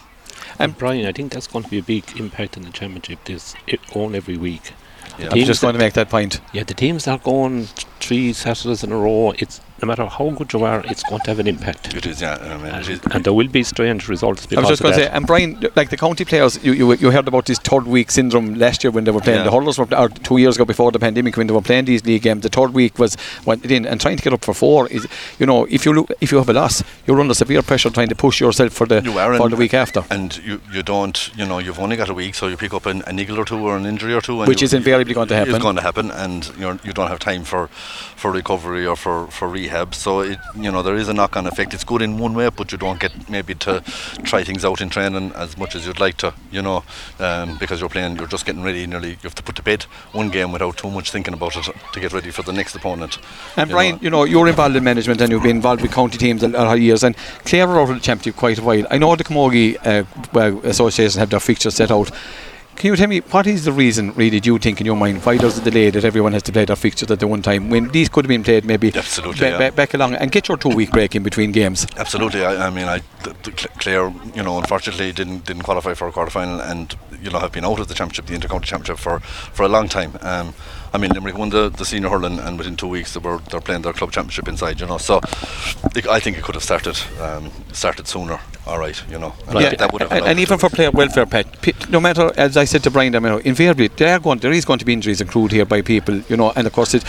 And Brian, I think that's going to be a big impact in the championship. This on every week. Yeah, I'm just going to make that point. Yeah, the teams that are going three Saturdays in a row, it's no matter how good you are, it's going to have an impact. It is, yeah. I mean, and, it is. And there will be strange results because I was just going to say, and Brian, like the county players, you, you you heard about this third week syndrome last year when they were playing. Yeah. The hurlers were, or two years ago before the pandemic, when they were playing these league games, the third week was went in and trying to get up for four. Is you know, if you look, if you have a loss, you're under severe pressure trying to push yourself for the you are for the week after. And you, you don't, you know, you've only got a week, so you pick up an, a niggle or two or an injury or two, and which you, is invariably going to happen. It's going to happen, and you're, you don't have time for for recovery or for for rehab. So it, you know, there is a knock-on effect. It's good in one way, but you don't get maybe to try things out in training as much as you'd like to. You know, um, because you're playing, you're just getting ready. Nearly, you have to put to bed one game without too much thinking about it to get ready for the next opponent. And you Brian, know. you know, you're involved in management and you've been involved with county teams in our years. And Clare are out of the championship quite a while. I know the Camogie uh, Association have their fixtures set out. Can you tell me, what is the reason, really, do you think, in your mind, why there's a delay that everyone has to play their fixtures at the one time when these could have been played maybe Absolutely, ba- yeah. ba- back along and get your two-week break in between games? Absolutely. I, I mean, I, the, the Clare, you know, unfortunately didn't didn't qualify for a quarter-final and, you know, have been out of the championship, the Inter-County Championship, for, for a long time. Um, I mean, Limerick won the, the senior hurling, and within two weeks they were they're playing their club championship inside, you know. So it, I think it could have started um, started sooner. All right, you know. And, yeah, that, that would have and, and even for weeks. Player welfare, Pat. No matter, as I said to Brian, I mean, invariably there are going there is going to be injuries accrued here by people, you know. And of course, it's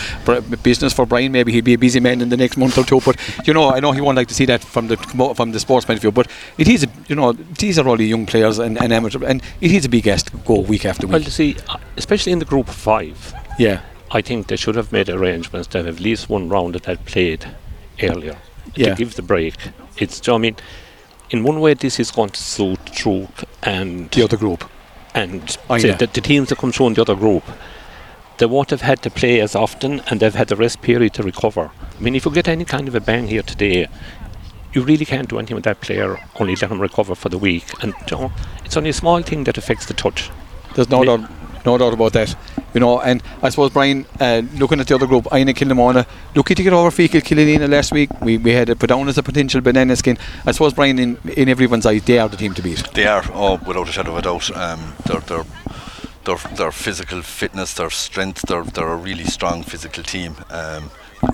business for Brian. Maybe he'll be a busy man in the next month or two. But you know, I know he won't like to see that from the from the sports point of view. But it is, a, you know, these are only young players and, and amateur, and it is a big ask to go week after week. Well, you see, especially in the group five. Yeah, I think they should have made arrangements to have at least one round that had played earlier yeah. to give the break. It's, I mean, in one way this is going to suit Truk and the other group, and oh, yeah. the, the teams that come through in the other group, they won't have had to play as often, and they've had the rest period to recover. I mean, if you get any kind of a bang here today, you really can't do anything with that player, only let him recover for the week. And you know, it's only a small thing that affects the touch. There's no doubt, no doubt about that. You know, and I suppose, Brian, uh, looking at the other group, Aina Kilmona, looking to get over Fika Kilinina last week, we, we had it put down as a potential banana skin. I suppose, Brian, in, in everyone's eyes, they are the team to beat. They are, oh, without a shadow of a doubt. Um, they're, they're Their, their physical fitness, their strength, they're, they're a really strong physical team, um,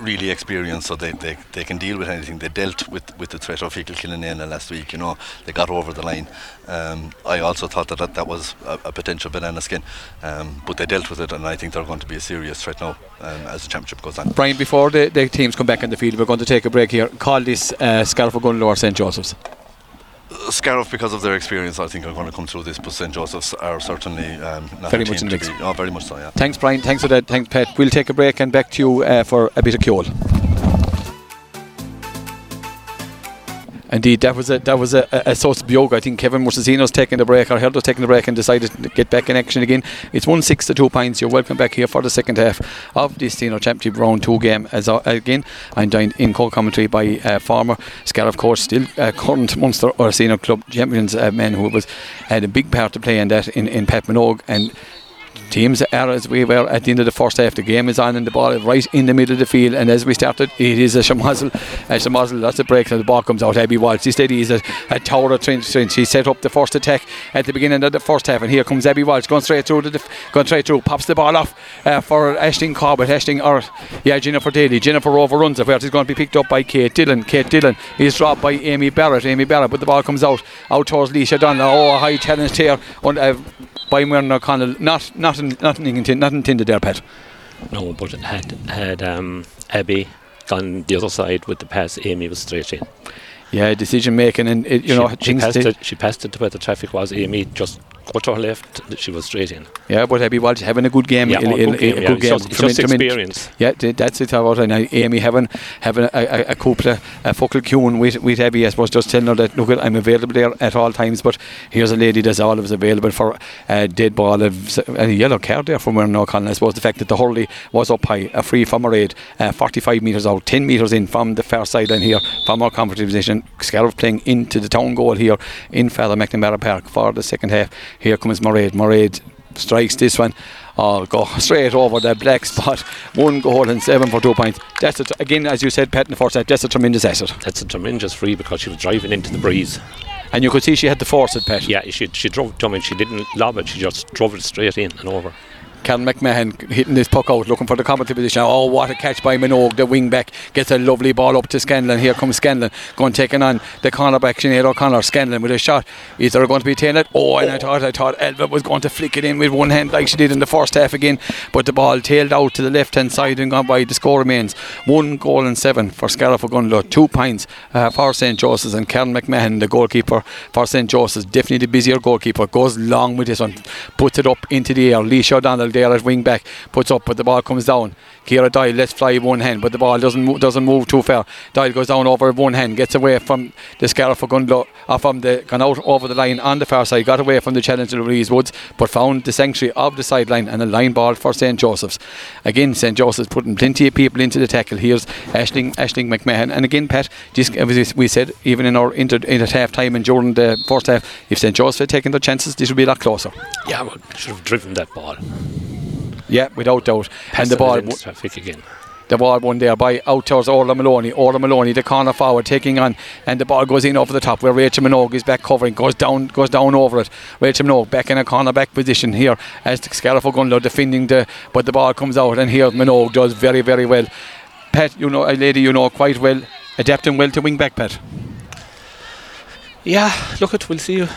really experienced, so they, they, they can deal with anything. They dealt with, with the threat of Fika Kilinina last week, you know, they got over the line. Um, I also thought that that, that was a, a potential banana skin, um, but they dealt with it, and I think they're going to be a serious threat now um, as the championship goes on. Brian, before the, the teams come back on the field, we're going to take a break here. Call this uh, Scarf of Gunlower Saint Joseph's. Scariff, because of their experience, I think are going to come through this, but Saint Joseph's are certainly um, not very much in the mix. Oh, very much so, yeah. Thanks, Brian. Thanks for that. Thanks, Pat. We'll take a break and back to you uh, for a bit of Kjol. Indeed, that was a that was a, a, a source of bjog. I think Kevin Mursazino's taking the break, or Herdo's taking the break, and decided to get back in action again. It's one six to two pints. You're welcome back here for the second half of this Senior Championship Round Two game. As uh, again, I'm joined in co-commentary by uh, former Scarif, of course, still uh, current Munster or Senior Club champions, uh, man who was had a big part to play in that in in Pat Minogue. And teams are as we were at the end of the first half. The game is on and the ball is right in the middle of the field, and as we started, it is a shamozzle, a shamozzle, lots of breaks, and the ball comes out. Abby Walsh, he said he's a, a tower of trench, trench. He set up the first attack at the beginning of the first half, and here comes Abby Walsh, going straight through, the def- going straight through, pops the ball off uh, for Aisling Corbett, Aisling, or yeah, Jennifer Daly. Jennifer overruns it, where it's going to be picked up by Kate Dillon. Kate Dillon is dropped by Amy Barrett, Amy Barrett, but the ball comes out, out towards Leisha Donnelly. Oh, a high challenge there on uh, by Myrna O'Connell, not not in, not, in, not intended there, Pat. No, but had had um, Abby gone the other side with the pass, Amy was straight in. Yeah, decision making, and it, you she, know she passed it. She passed it to where the traffic was. Amy just got to her left. She was straight in. Yeah, but Abby Walsh having a good game. Yeah, il, il, good il, game. Yeah, good yeah, game. It's just, it's just experience. Yeah, that's it. About and Amy having having a, a, a couple of a focal cune with with Abby. I suppose just telling her that look, I'm available there at all times. But here's a lady that's always available for a dead ball of a yellow card there from Myrna O'Connell. I suppose the fact that the hurley was up high, a free from a raid, uh, forty-five metres out, ten metres in from the far sideline here from our comfortable position. Scarif playing into the town goal here in Father McNamara Park for the second half. Here comes Moraid. Moraid strikes this one. Oh, go straight over the black spot. One goal and seven for two points. That's a t- again, as you said, Pat, in the first half, that's a tremendous asset. That's a tremendous free because she was driving into the breeze. And you could see she had the force at Pat. Yeah, she she drove it. I mean, she didn't lob it. She just drove it straight in and over. Cal McMahon hitting this puck out, looking for the commentary position. Oh, what a catch by Minogue, the wing back. Gets a lovely ball up to Scanlon. Here comes Scanlon, going taking on the cornerback, Sinead O'Connor. Scanlon with a shot. Is there going to be tailored? Oh, and oh. I thought I thought Elva was going to flick it in with one hand like she did in the first half again. But the ball tailed out to the left-hand side and gone by. The score remains one goal and seven for Scarif Ogunlow. Two pints uh, for Saint Joseph's, and Cal McMahon, the goalkeeper for Saint Joseph's, definitely the busier goalkeeper, goes long with this one, puts it up into the air. Leisha O'Donnell there at wing back, puts up, but the ball comes down. Ciara Doyle lets fly one hand, but the ball doesn't mo- doesn't move too far. Doyle goes down over one hand, gets away from the Scarif Ogunlow, uh, from the gone out over the line on the far side, got away from the challenge of Louise Woods, but found the sanctuary of the sideline, and a line ball for Saint Joseph's. Again, Saint Joseph's putting plenty of people into the tackle. Here's Aisling Aisling McMahon, and again, Pat, just as we said, even in our inter in at half time and during the first half, if Saint Joseph's had taken their chances, this would be a lot closer. Yeah, well, should have driven that ball. Yeah, without doubt. Pass and the ball w- traffic again. The ball won there by out towards Orla Maloney. Orla Maloney, the corner forward, taking on, and the ball goes in over the top where Rachel Minogue is back covering, goes down, goes down over it. Rachel Minogue back in a cornerback position here as Scarif Ogunlow defending the, but the ball comes out, and here Minogue does very, very well. Pat, you know, a lady you know quite well, adapting well to wing back, Pat. Yeah, look it, we'll see you.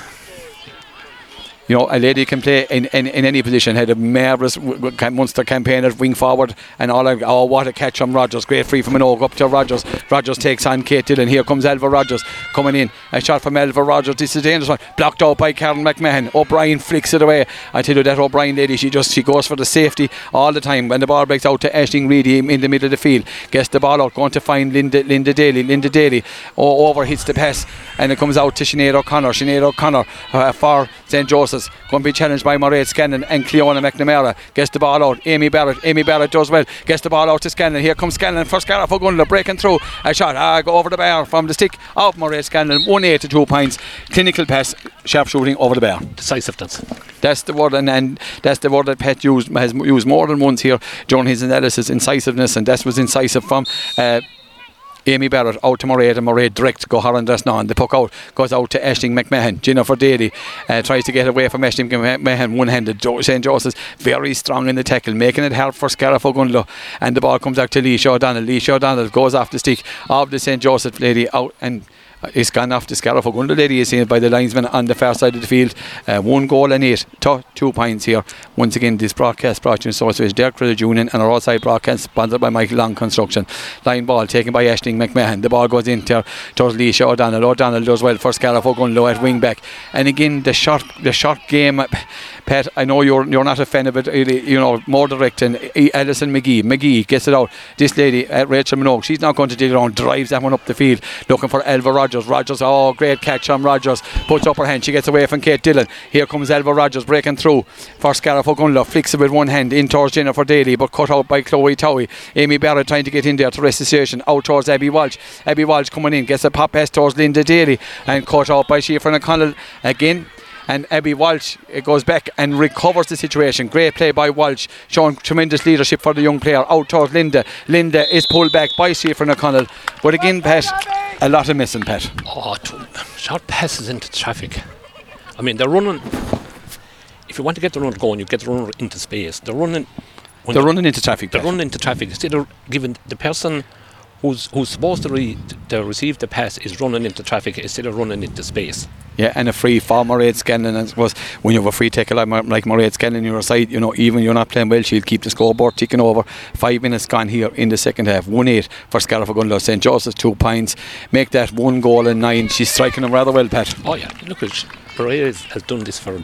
you know, a lady can play in, in, in any position. Had a marvellous Munster campaign at wing forward, and all of, oh, what a catch from Rodgers. Great free from an Minogue up to Rodgers. Rodgers takes on Kate Dillon. Here comes Elva Rodgers coming in. A shot from Elva Rodgers. This is a dangerous one. Blocked out by Karen McMahon. O'Brien flicks it away. I tell you, that O'Brien lady, she just she goes for the safety all the time. When the ball breaks out to Aisling Reedy in the middle of the field, gets the ball out, going to find Linda Linda Daly. Linda Daly oh, over hits the pass, and it comes out to Sinead O'Connor. Sinead O'Connor uh, for Saint Joseph's. Going to be challenged by Mairead Scanlon and Cleona McNamara. Gets the ball out. Amy Barrett. Amy Barrett does well. Gets the ball out to Scanlon. Here comes Scanlon for Scarlett O'Gunla, breaking through. A shot ah, go over the bar from the stick of Mairead Scanlon. one eighty-two points. Clinical pass. Sharp shooting over the bar. Decisiveness. That's the word, and, and that's the word that Pat used, has used more than once here during his analysis. Incisiveness, and that was incisive from. Uh, Amy Barrett out to Mairead, and Mairead direct go Horan Dresnan. The puck out goes out to Aisling McMahon. Jennifer Daly uh, tries to get away from Aisling McMahon one handed. Saint Joseph's very strong in the tackle, making it hard for Scarlett O'Gunla, and the ball comes out to Leisha O'Donnell. Leisha O'Donnell goes off the stick of the Saint Joseph lady out, and it's gone off the Scarlett O'Gunla lady, is seen by the linesman on the far side of the field. Uh, one goal and eight. Two, two points here. Once again, this broadcast brought to you in association with Derek Credit Union, and our outside broadcast sponsored by Michael Long Construction. Line ball taken by Aisling McMahon. The ball goes in to Leisha O'Donnell. O'Donnell does well for Scarlett O'Gunla at wing back. And again, the short, the short game. Pat, I know you're you're not a fan of it, you know, more direct. And Alison McGee. McGee gets it out. This lady, Rachel Minogue, she's not going to dig it on. Drives that one up the field, looking for Elva Rodgers. Rodgers, oh, great catch on Rodgers. Puts up her hand. She gets away from Kate Dillon. Here comes Elva Rodgers breaking through for Scarlett O'Gunla. Flicks it with one hand in towards Jennifer Daly, but cut out by Chloe Towie. Amy Barrett trying to get in there to rest the station. Out towards Abby Walsh. Abby Walsh coming in. Gets a pop pass towards Linda Daly, and cut out by Sheafran O'Connell again. And Abby Walsh, it goes back and recovers the situation. Great play by Walsh, showing tremendous leadership for the young player. Out towards Linda. Linda is pulled back by Sheafran O'Connell. But again, Pat, a lot of missing, Pat. Oh, short passes into traffic. I mean, they're running. If you want to get the runner going, you get the runner into space. They're running. They're you, running into traffic. They're Pat. running into traffic. Instead of giving the person who's who's supposed to, re- to receive the pass is running into traffic instead of running into space. Yeah, and a free for Mairead Scanlon. I suppose when you have a free tackle like, like Mairead Scanlon on your side, you know, even you're not playing well, she'll keep the scoreboard ticking over. Five minutes gone here in the second half. one eight for Scarlett O'Gunla. Saint Joseph's two points. Make that one goal and nine. She's striking them rather well, Pat. Oh, yeah. Look, Mairead has done this for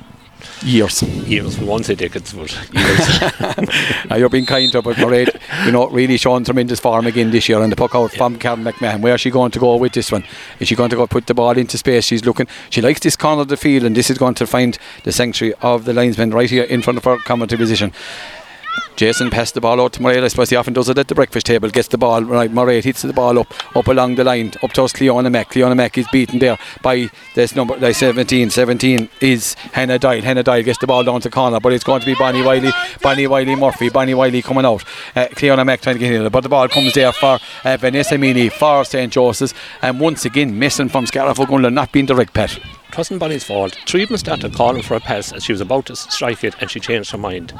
years. Years. We won't say decades, but years. Now you're being kind to her, but Mairead, you know, really showing tremendous form again this year. And the puck out yeah. from Karen McMahon. Where is she going to go with this one? Is she going to go put the ball into space? She's looking. She likes this corner of the field, and this is going to find the sanctuary of the linesman right here in front of her commentary position. Jason passed the ball out to Mairead. I suppose he often does it at the breakfast table. Gets the ball right. Mairead hits the ball up, up along the line, up towards Cleona Mack. Cleona Mack is beaten there by this number, like seventeen. seventeen is Hannah Dyle. Hannah Dyle gets the ball down to corner, but it's going to be Bonnie Wiley. Bonnie Wiley Murphy. Bonnie Wiley coming out. Uh, Cleona Mack trying to get in there, but the ball comes there for uh, Vanessa Meany for Saint Joseph's, and once again missing from Scarlett O'Gunla, not being direct, Pat. It wasn't Bonnie's fault. Three even started calling for a pass as she was about to strike it, and she changed her mind.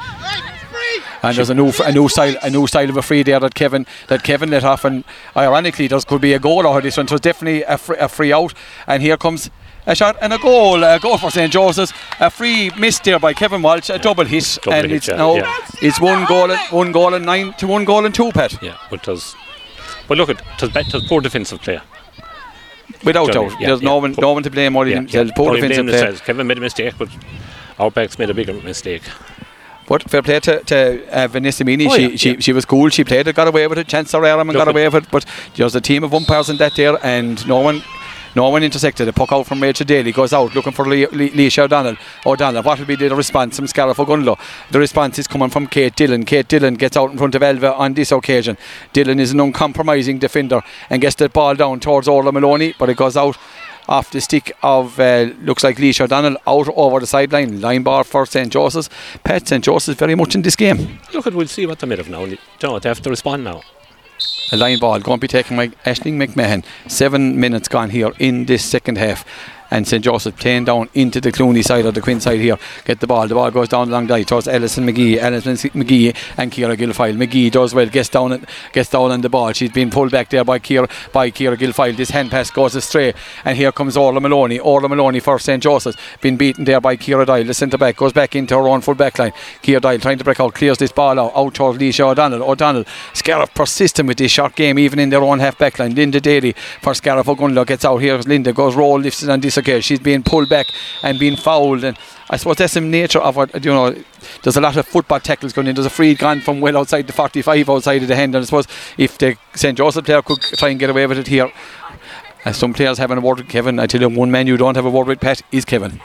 And there's a new, a new style, a new style of a free there that Kevin, that Kevin let off, and ironically, there could be a goal out of this one. So it's definitely a free, a free out, and here comes a shot and a goal, a goal for Saint Joseph's. A free miss there by Kevin Walsh, a yeah. double hit, double and hit, it's yeah. now yeah. it's one goal, and, one goal and nine to one goal and two, Pat. Yeah, but does, but look, it does poor defensive player. Without Johnny, doubt, yeah, there's yeah, no one, poor, no one to blame. Only yeah, yeah, poor defensive player. Kevin made a mistake, but our backs made a bigger mistake. But fair play to, to uh, Vanessa Meany. Oh, she, yeah, she, yeah. she was cool. She played it, got away with it. Chancellor Aram got away with it. But there's a team of one person that there, and no one no one intersected. A puck out from Rachel Daly goes out looking for Le- Le- Leisha O'Donnell. O'Donnell, what will be the response from Scarlett O'Gunla? The response is coming from Kate Dillon. Kate Dillon gets out in front of Elva on this occasion. Dillon is an uncompromising defender and gets the ball down towards Orla Maloney, but it goes out off the stick of uh, looks like Leisha O'Donnell out over the sideline. Line bar for Saint Joseph's. Pat, Saint Joseph's very much in this game. Look, at we'll see what they're made of now. Don't they have to respond now? A line ball going to be taken by Aisling McMahon. Seven minutes gone here in this second half. and Saint Joseph playing down into the Clooney side or the Quinn side here. Get the ball. The ball goes down the long dive towards Alison McGee. Alison McGee and Ciara Gilfile. McGee does well. Gets down and gets down on the ball. She's been pulled back there by Ciara by Ciara Gilfile. This hand pass goes astray, and here comes Orla Maloney. Orla Maloney for Saint Joseph's. Been beaten there by Ciara Dyle. The centre back goes back into her own full back line. Ciara Dyle trying to break out. Clears this ball out. Out towards Leisha O'Donnell. O'Donnell. Scariff persistent with this short game, even in their own half back line. Linda Daly for Scariff Ogunla gets out here. Linda goes roll, lifts it on this occasion. She's being pulled back and being fouled, and I suppose that's the nature of what, you know, there's a lot of football tackles going in. There's a free gone from well outside the forty-five, outside of the hand, and I suppose if the Saint Joseph player could try and get away with it here. As some players having a word with Kevin, I tell you, one man you don't have a word with, Pat, is Kevin.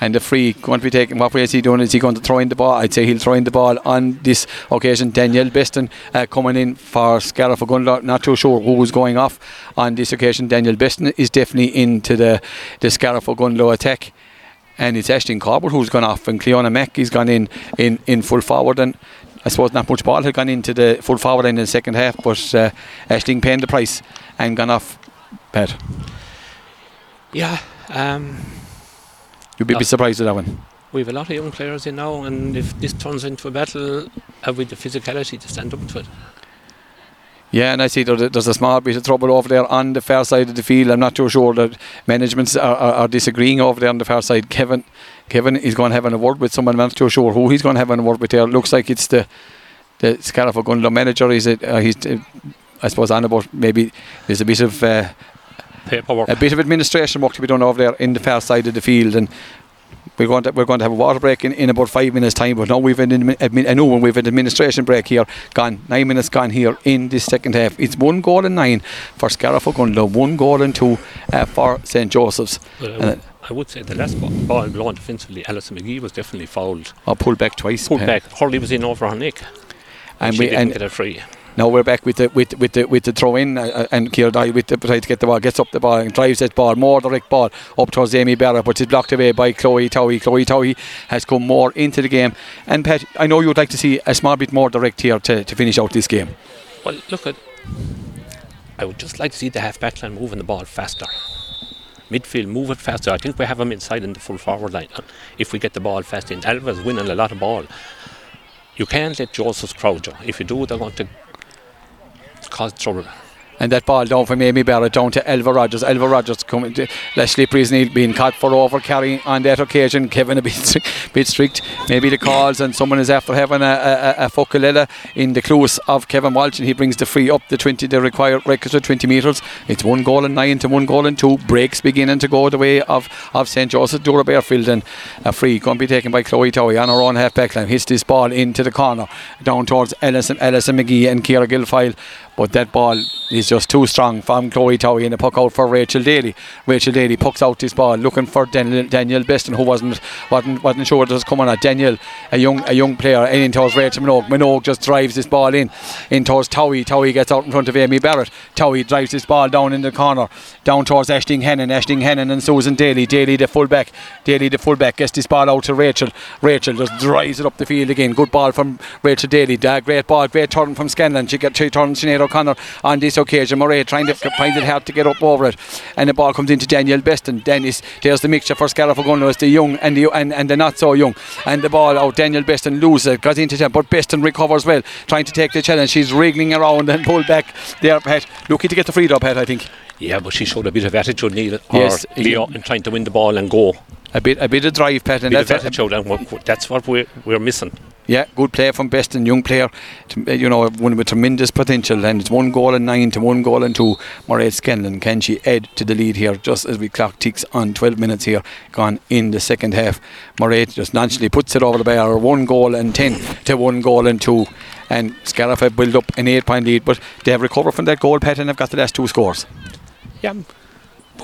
And the free going to be taken. What way is he doing? Is he going to throw in the ball? I'd say he'll throw in the ball on this occasion. Danielle Beston uh, coming in for Scariff Ogunla. Not too sure who's going off on this occasion. Danielle Beston is definitely into the, the Scariff Ogunla attack. And it's Ashton Corbett who's gone off. And Cleona Mack has gone in, in in full forward. And I suppose not much ball had gone into the full forward end in the second half. But uh, Ashton paying the price and gone off, Pat. Yeah. Um You'd be a bit surprised at that one. We have a lot of young players in now, and if this turns into a battle, have we the physicality to stand up to it? Yeah, and I see there's a small bit of trouble over there on the far side of the field. I'm not too sure that managements are, are, are disagreeing over there on the far side. Kevin Kevin is going to have an award with someone. I'm not too sure who he's going to have an award with there. Looks like it's the, the Scariff Ogunla manager. Is it, uh, he's, uh, I suppose, on about maybe there's a bit of... Uh, Paperwork. A bit of administration work to be done over there in the far side of the field, and we're going to we're going to have a water break in, in about five minutes' time. But now we've an admi- I know when we've an administration break here. Gone nine minutes gone here in this second half. It's one goal and nine for Scariff Ogunla, one goal and two uh, for Saint Joseph's. Well, I, w- I would say the last ball, ball blown defensively, Alison McGee was definitely fouled. Or pulled back twice. Pulled uh, back. Hurley was in over her neck, and, and she we didn't and get a free. Now we're back with the with with the with the throw in uh, and Ciara Dyle with the try to get the ball, gets up the ball and drives that ball, more direct ball up towards Amy Barrett, but it's blocked away by Chloe Towie. Chloe Towie has come more into the game, and Pat, I know you'd like to see a small bit more direct here to, to finish out this game. Well, look, at, I would just like to see the half back line moving the ball faster. Midfield move it faster. I think we have them inside in the full forward line. If we get the ball fast in, Alva's winning a lot of ball. You can't let Joseph's crowd you. If you do, they're going to cause trouble. And that ball down from Amy Barrett down to Elva Rogers. Elva Rogers coming to Leslie Prisney being caught for over carrying on that occasion. Kevin a bit strict, bit strict. Maybe the calls, and someone is after having a, a, a foculella in the close of Kevin Walsh, and he brings the free up the twenty, the required requisite twenty metres. It's one goal and nine to one goal and two. Breaks beginning to go the way of, of Saint Joseph Dora Bearfield, and a free going to be taken by Chloe Towie on her own half back line. Hits this ball into the corner down towards Alison Alison McGee and Ciara Gilfile, but that ball is just too strong from Chloe Towie, and a puck out for Rachel Daly. Rachel Daly pucks out this ball looking for Daniel, Daniel Beston, who wasn't wasn't, wasn't sure it was coming at. Daniel, a young a young player, and in towards Rachel Minogue. Minogue just drives this ball in in towards Towie. Towie gets out in front of Amy Barrett. Towie drives this ball down in the corner down towards Aisling Hannon. Aisling Hannon and Susan Daly. Daly the fullback. Daly the fullback gets this ball out to Rachel. Rachel just drives it up the field again. Good ball from Rachel Daly. Da, great ball, great turn from Scanlon. She gets she turns Sinead O'Connor on this occasion. Murray trying to find it hard to get up over it, and the ball comes into Daniel Beston. Dennis, there's the mixture for Scariff Ogunla. It's the young and the and, and the not so young, and the ball out. Daniel Beston loses it, got into them, but Beston recovers well, trying to take the challenge. She's wriggling around and pulled back there, Pat, looking to get the free throw, Pat, I think. Yeah, but she showed a bit of attitude, Neil, or yes, Leo, in trying to win the ball and go. A bit, a bit of drive, Pat, and that's, attitude, and what, that's what we're, we're missing. Yeah, good player from Beston, young player, you know, one with tremendous potential, and it's one goal and nine to one goal and two. Mairead Scanlon, can she add to the lead here just as we clock ticks on twelve minutes here gone in the second half? Mairead just naturally puts it over the bar, one goal and ten to one goal and two, and Scariff have built up an eight point lead, but they have recovered from that goal, Pat, and have got the last two scores. Yeah,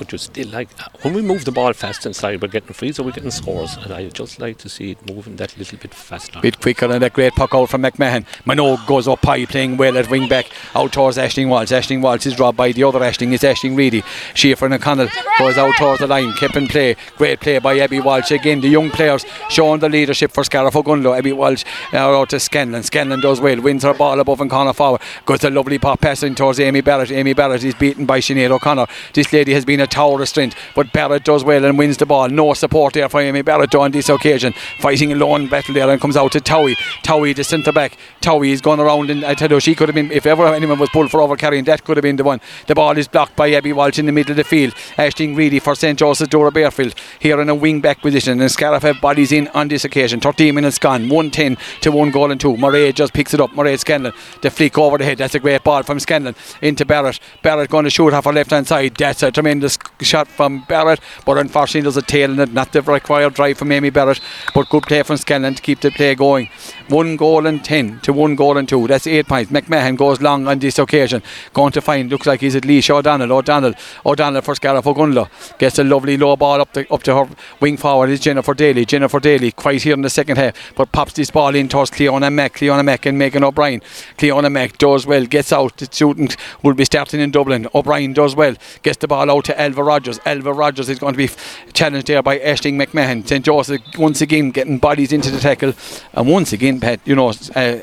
but you still like, when we move the ball fast inside, we're getting frees or we're getting scores, and I just like to see it moving that little bit faster. Bit quicker, and a great puck out from McMahon. Minogue goes up high, playing well at wing back, out towards Aisling Walsh. Aisling Walsh is robbed by the other Aisling, it's Aisling Reedy. Schaefer and O'Connell goes out towards the line, kept in play. Great play by Abbey Walsh again. The young players showing the leadership for Scarif Ogunlo. Abbey Walsh now out to Scanlon. Scanlon does well, wins her ball above and corner forward. Goes a lovely pop passing towards Amy Barrett. Amy Barrett is beaten by Sinead O'Connor. This lady has been a tower of strength, but Barrett does well and wins the ball. No support there for Amy Barrett on this occasion. Fighting a lone battle there and comes out to Towie. Towie, the centre back. Towie is gone around, and I tell you, she could have been, if ever anyone was pulled for over carrying, that could have been the one. The ball is blocked by Abbey Walsh in the middle of the field. Aisling Reedy for Saint Joseph's Dora Bearfield here in a wing back position, and Scarif have bodies in on this occasion. thirteen minutes gone, one ten to one goal and two. Murray just picks it up. Murray Scanlon, the flick over the head. That's a great ball from Scanlon into Barrett. Barrett going to shoot off her left hand side. That's a tremendous shot from Barrett, but unfortunately there's a tail in it, not the required drive from Amy Barrett, but good play from Scanlon to keep the play going. One goal and ten to one goal and two. That's eight points. McMahon goes long on this occasion, going to find, looks like he's at least O'Donnell. O'Donnell O'Donnell for Scarif Ogunlo. Gets a lovely low ball up, the, up to her wing forward is Jennifer Daly. Jennifer Daly quite here in the second half, but pops this ball in towards Cleona Mack. Cleona Mack and Megan O'Brien. Cleona Mack does well, gets out. The student will be starting in Dublin. O'Brien does well, gets the ball out to Elva Rogers. Elva Rogers is going to be challenged there by Aisling McMahon. Saint Joseph once again getting bodies into the tackle, and once again, Pat, you know, uh,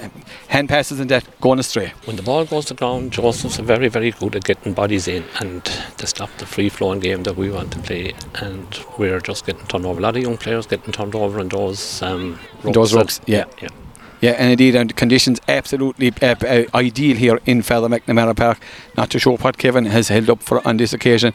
hand passes and that going astray. When the ball goes to ground, Joseph's are very, very good at getting bodies in, and to stop the free-flowing game that we want to play, and we're just getting turned over. A lot of young players getting turned over in those um, ropes. Those ropes, yeah. yeah. Yeah, and indeed, and conditions absolutely uh, uh, ideal here in Father McNamara Park. Not too sure what Kevin has held up for on this occasion.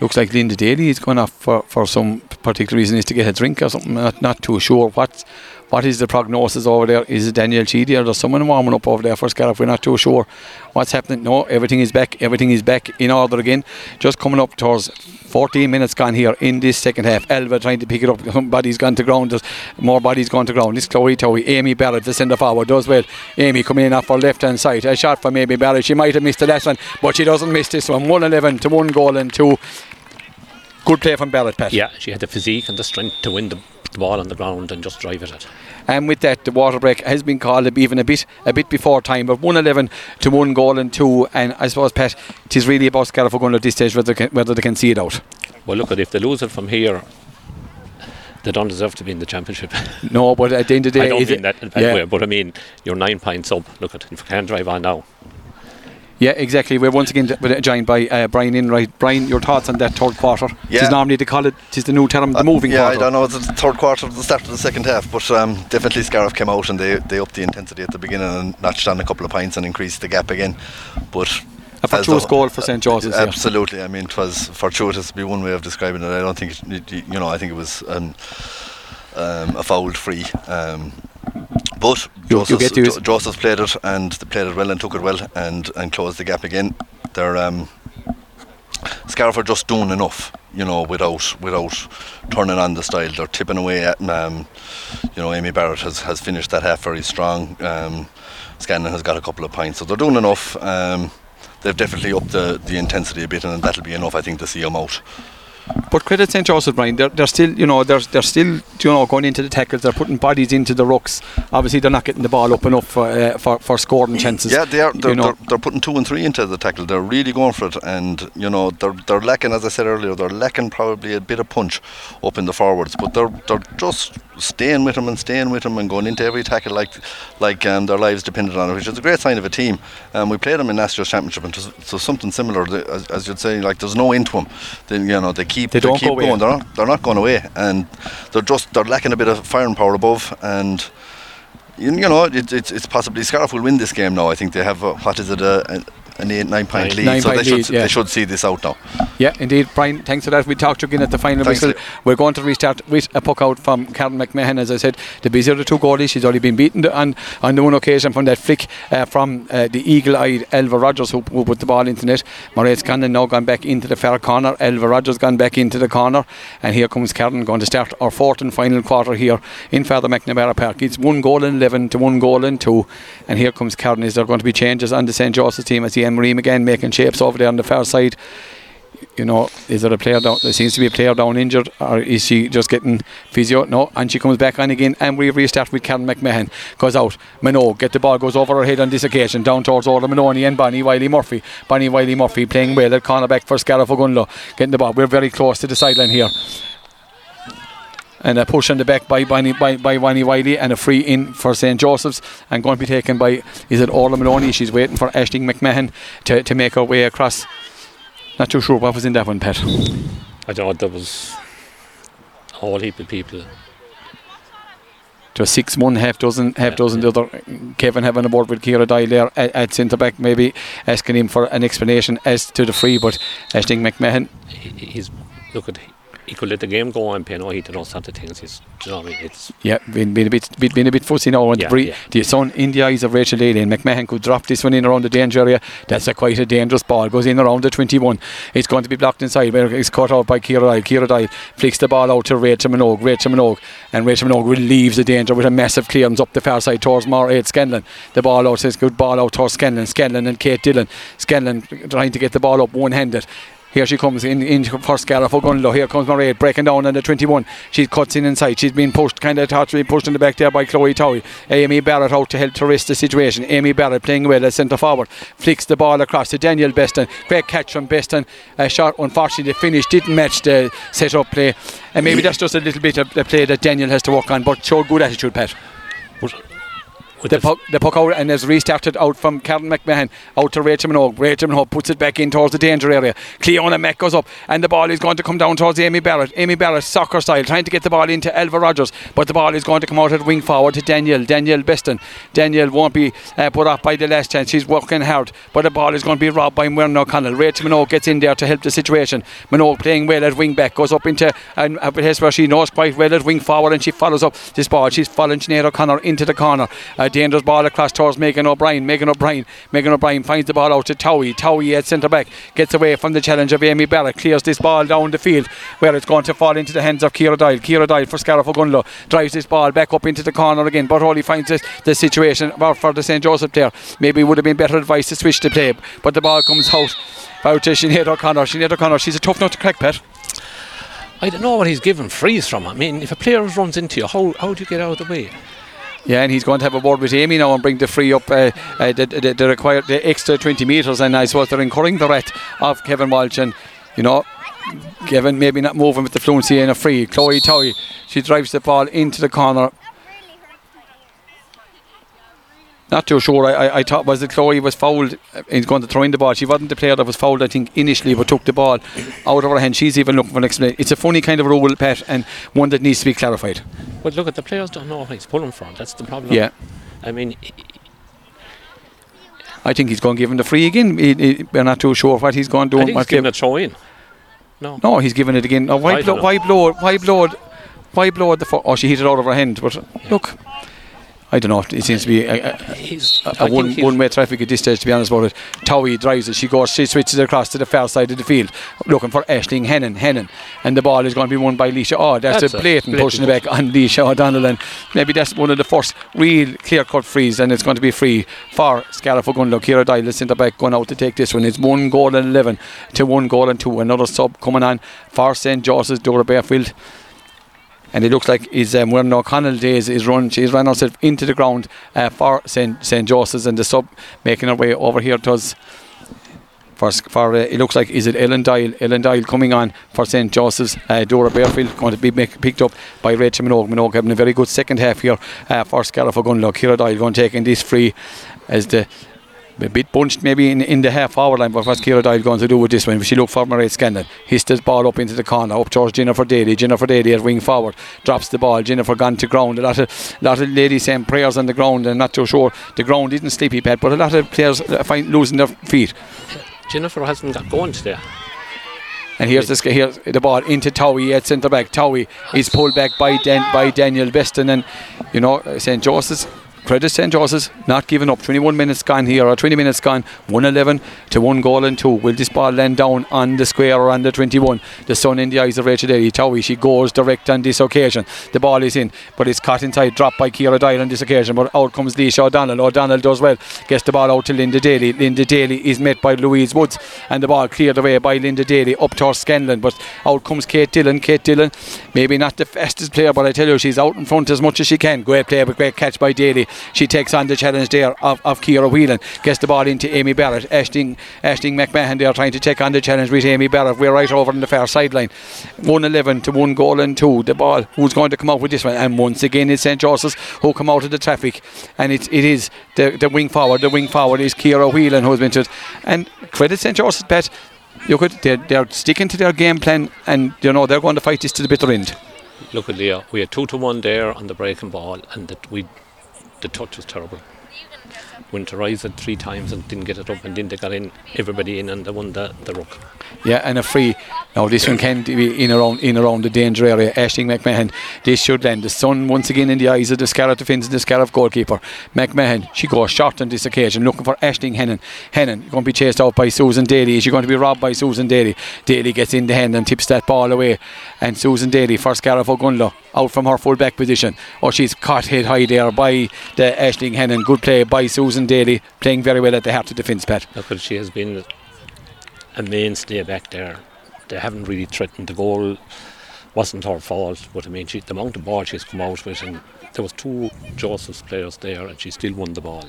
Looks like Linda Daly is going off for, for some particular reason, is to get a drink or something. Not, not too sure what what is the prognosis over there. Is it Daniel Sheedy or there's someone warming up over there for Scarif? We're not too sure what's happening. No, everything is back. Everything is back in order again. Just coming up towards fourteen minutes gone here in this second half. Elva trying to pick it up. Somebody's gone to ground. There's more bodies gone to ground. This Chloe Towie. Amy Barrett, the centre forward, does well. Amy coming in off her left hand side. A shot from Amy Barrett. She might have missed the last one, but she doesn't miss this one. one eleven to one goal and two. Good play from Barrett, Pat. Yeah, she had the physique and the strength to win the ball on the ground and just drive at it. And with that, the water break has been called even a bit a bit before time, but one eleven to one goal and two. And I suppose, Pat, it is really about Scarif going at this stage whether they, can, whether they can see it out. Well, look, at if they lose it from here, they don't deserve to be in the championship. No, but at the end of the day, I don't mean that in that yeah. way, but I mean you're nine points up. Look, at if you can't drive on now. Yeah, exactly. We're once again joined by uh, Brian Enright. Brian, your thoughts on that third quarter? Yeah. Tis normally they call it, tis the new term, the uh, moving yeah, quarter. Yeah, I don't know, it's the third quarter, the start of the second half, but um, definitely Scarif came out and they, they upped the intensity at the beginning and notched on a couple of points and increased the gap again. But a fortuitous goal for Saint Joseph's. Uh, absolutely. Yeah. I mean, it was fortuitous to be one way of describing it. I don't think, it, you know, I think it was um, um, a foul free. Um, But Joseph's, you jo- Joseph's played it, and they played it well and took it well and, and closed the gap again. They're um, Scarif are just doing enough, you know, without without turning on the style. They're tipping away at, um, you know, Amy Barrett has, has finished that half very strong. Um, Scanlon has got a couple of points, so they're doing enough. Um, they've definitely upped the, the intensity a bit, and that'll be enough, I think, to see them out. But credit Saint Joseph, Brian. They're, they're still, you know, they're they're still, you know, going into the tackles. They're putting bodies into the rucks. Obviously, they're not getting the ball up enough for uh, for, for scoring chances. Yeah, they are. They're, you know. they're, they're putting two and three into the tackle. They're really going for it, and you know, they're they're lacking, as I said earlier, they're lacking probably a bit of punch up in the forwards. But they're they're just staying with them and staying with them and going into every tackle like like um, their lives depended on it, which is a great sign of a team. And um, we played them in last year's championship, and so something similar, as, as you'd say, like there's no end to them. They, you know, they keep. They, they don't keep go going. They're not, they're not going away, and they're just they're lacking a bit of firing power above. And you, you know, it, it's it's possibly Scarif will win this game now. I think they have a, what is it a, an eight nine point lead, nine so point they lead, should yeah. they should see this out now. Yeah, indeed, Brian. Thanks for that. We talked to you again at the final whistle. We're going to restart with a puck out from Karen McMahon. As I said, the busy of the two goalies. She's already been beaten on on the one occasion from that flick uh, from uh, the eagle-eyed Elva Rogers, who, who put the ball into net. Mairead Scanlon now gone back into the far corner. Elva Rogers gone back into the corner, and here comes Karen going to start our fourth and final quarter here in Father McNamara Park. It's one goal and eleven to one goal and two, and here comes Karen. Is there going to be changes on the Saint Joseph's team? As the Marie McGann making shapes over there on the far side. you know, is there a player down? There seems to be a player down injured, or is she just getting physio? No, and she comes back on again, and we restart with Karen McMahon. Goes out, Minogue get the ball, goes over her head on this occasion, down towards Orla Maloney and Bonnie Wiley Murphy. Bonnie Wiley Murphy playing well at cornerback for Scarif Ogunlo, getting the ball. We're very close to the sideline here. And a push on the back by Bonnie, by, by Bonnie Wiley, and a free in for Saint Joseph's, and going to be taken by, is it Orla Maloney? She's waiting for Aisling McMahon to, to make her way across. Not too sure what was in that one, Pat. I thought that was a whole heap of people. Just six, one, half dozen, half yeah, dozen yeah. the other. Kevin having a word with Ciara Dye there at, at centre back, maybe asking him for an explanation as to the free, but Aisling McMahon. He, he's, look at. He could let the game go on, pay no heed and all sorts of things. It's, you know what I mean? It's yeah, been, been a bit, been, been a bit fussy now. And yeah, the, yeah. the sun in the eyes of Rachel Daly, and McMahon could drop this one in around the danger area. That's a quite a dangerous ball. Goes in around the twenty-one. It's going to be blocked inside. It's caught out by Ciara Dye. Ciara Dye flicks the ball out to Rachel Minogue. Rachel Minogue, and Rachel Minogue relieves the danger with a massive clearance up the far side towards Mar eight Scanlon. The ball out says good ball out towards Scanlon. Scanlon and Kate Dillon. Scanlon trying to get the ball up one-handed. Here she comes in, in for Scarif Ogunlo. Here comes Mairead breaking down on the twenty-one. She cuts in inside. She's been pushed, kind of hard to be pushed in the back there by Chloe Towie. Amy Barrett out to help to rest the situation. Amy Barrett playing well as centre forward. Flicks the ball across to Daniel Beston. Great catch from Beston. A shot, unfortunately, the finish didn't match the set up play. And maybe that's just a little bit of the play that Daniel has to work on, but showed good attitude, Pat. But The puck, the puck out and has restarted out from Karen McMahon out to Rachel Minogue. Rachel Minogue puts it back in towards the danger area. Cleona Mack goes up and the ball is going to come down towards Amy Barrett. Amy Barrett, soccer style, trying to get the ball into Elva Rogers, but the ball is going to come out at wing forward to Danielle. Danielle Beston. Danielle won't be uh, put off by the last chance. She's working hard, but the ball is going to be robbed by Muirne O'Connell. Rachel Minogue gets in there to help the situation. Minogue playing well at wing back, goes up into um, a place where she knows quite well at wing forward, and she follows up this ball. She's following Sinead O'Connor into the corner. Uh, dangerous ball across towards Megan O'Brien. Megan O'Brien Megan O'Brien finds the ball out to Towie. Towie at centre back gets away from the challenge of Amy Barrett, clears this ball down the field where it's going to fall into the hands of Ciara Dyle. Ciara Dyle for Scarif Ogunlo drives this ball back up into the corner again, but only finds this, the situation for the Saint Joseph player. Maybe it would have been better advice to switch the play, but the ball comes out out to Sinead O'Connor. Sinead O'Connor, she's a tough nut to crack, Pat. I don't know what he's given frees from. I mean, if a player runs into you, how, how do you get out of the way? Yeah, and he's going to have a word with Amy now and bring the free up, uh, uh, the, the, the required the extra twenty metres, and I suppose they're incurring the rat of Kevin Walsh, and, you know, Kevin maybe not moving with the fluency in a free. Chloe Towie, she drives the ball into the corner. Not too sure. I, I, I thought was that Chloe was fouled. He's going to throw in the ball. She wasn't the player that was fouled, I think, initially, but took the ball out of her hand. She's even looking for an explanation. It's a funny kind of rule, Pat, and one that needs to be clarified. But look, at the players don't know what he's pulling from. That's the problem. Yeah. I mean, I think he's going to give him the free again. He, he, we're not too sure what he's going to do. I think he's giving it a throw in. No. No, he's giving it again. No, why, blo- why blow? Why blow? Why blow the? Fo- oh, she hit it out of her hand. But yeah. Look. I don't know, it seems to be a, a, a one, one-way traffic at this stage, to be honest about it. Towie drives it, she goes, she switches across to the far side of the field, looking for Aisling Hennan, Hennan, and the ball is going to be won by Leisha. Oh, that's, that's a blatant, blatant pushing back on Leisha O'Donnell, and maybe that's one of the first real clear-cut frees, and it's going to be free for Scarif Ogunlo. Ciara Dyle, the centre-back, going out to take this one. It's one goal and eleven to one goal and two. Another sub coming on for Saint George's, Dora Bearfield. And it looks like his um, Muirne O'Connell days is run. She's run herself into the ground uh, for Saint Saint Joseph's, and the sub making her way over here to us. For, for uh, it looks like is it Ellen Dyle? Ellen Dyle coming on for Saint Joseph's. Uh, Dora Bearfield going to be make, picked up by Rachel Minogue. Minogue having a very good second half here uh, for Scarif Ogunlo. Ciara Dyle going to take in this free as the. A bit bunched maybe in, in the half hour line, but what's Ciara Dyle going to do with this one? She looked for Mairead Scanlon, hits the ball up into the corner, up towards Jennifer Daly. Jennifer Daly at wing forward, drops the ball. Jennifer gone to ground. A lot of lot of ladies saying prayers on the ground, and not too sure the ground isn't sleepy, Pat, but a lot of players find losing their feet. Jennifer hasn't got going today. And here's the, here's the ball into Towie at centre back. Towie is pulled back by Dan, by Daniel Beston, and you know Saint Joseph's. Credit Saint George's not giving up. twenty-one minutes gone here, or twenty minutes gone. one eleven to one goal and two. Will this ball land down on the square or on the twenty-one? The sun in the eyes of Rachel Itawi. She goes direct on this occasion. The ball is in, but it's caught inside. Dropped by Ciara Dyle on this occasion, but out comes Leisha O'Donnell. O'Donnell does well. Gets the ball out to Linda Daly. Linda Daly is met by Louise Woods, and the ball cleared away by Linda Daly up towards Scanlon, but out comes Kate Dillon. Kate Dillon, maybe not the fastest player, but I tell you, she's out in front as much as she can. Great play, but great catch by Daly. She takes on the challenge there of, of Ciara Whelan. Gets the ball into Amy Barrett. Ashling, Ashling McMahon, they are trying to take on the challenge with Amy Barrett. We're right over on the far sideline. one eleven to one goal and two. The ball, who's going to come out with this one? And once again it's Saint George's who come out of the traffic, and it, it is the, the wing forward. The wing forward is Ciara Whelan who's been to it. And credit Saint George's, Pat. Look at they're, they're sticking to their game plan, and you know they're going to fight this to the bitter end. Look at Leah, we had two to one there on the breaking ball, and that we the touch was terrible. Went to rise it three times and didn't get it up, and then they got in everybody in and they won the, the ruck. Yeah, and a free. Now this one can be in around in around the danger area. Ashling McMahon. This should land. The sun once again in the eyes of the Scarlet defence and the Scarlet goalkeeper. McMahon. She goes short on this occasion, looking for Ashling Hennon. Hennon going to be chased out by Susan Daly. Is she going to be robbed by Susan Daly? Daly gets in the hand and tips that ball away. And Susan Daly for Scarlet O'Gunlow out from her full back position. Oh, she's caught head high there by the Ashling Hennon. Good play by Susan Daly, playing very well at the heart of defence, Pat. Look, she has been a mainstay back there. They haven't really threatened the goal. Wasn't her fault, but I mean, she, the amount of ball she's come out with, and there was two Joseph's players there, and she still won the ball.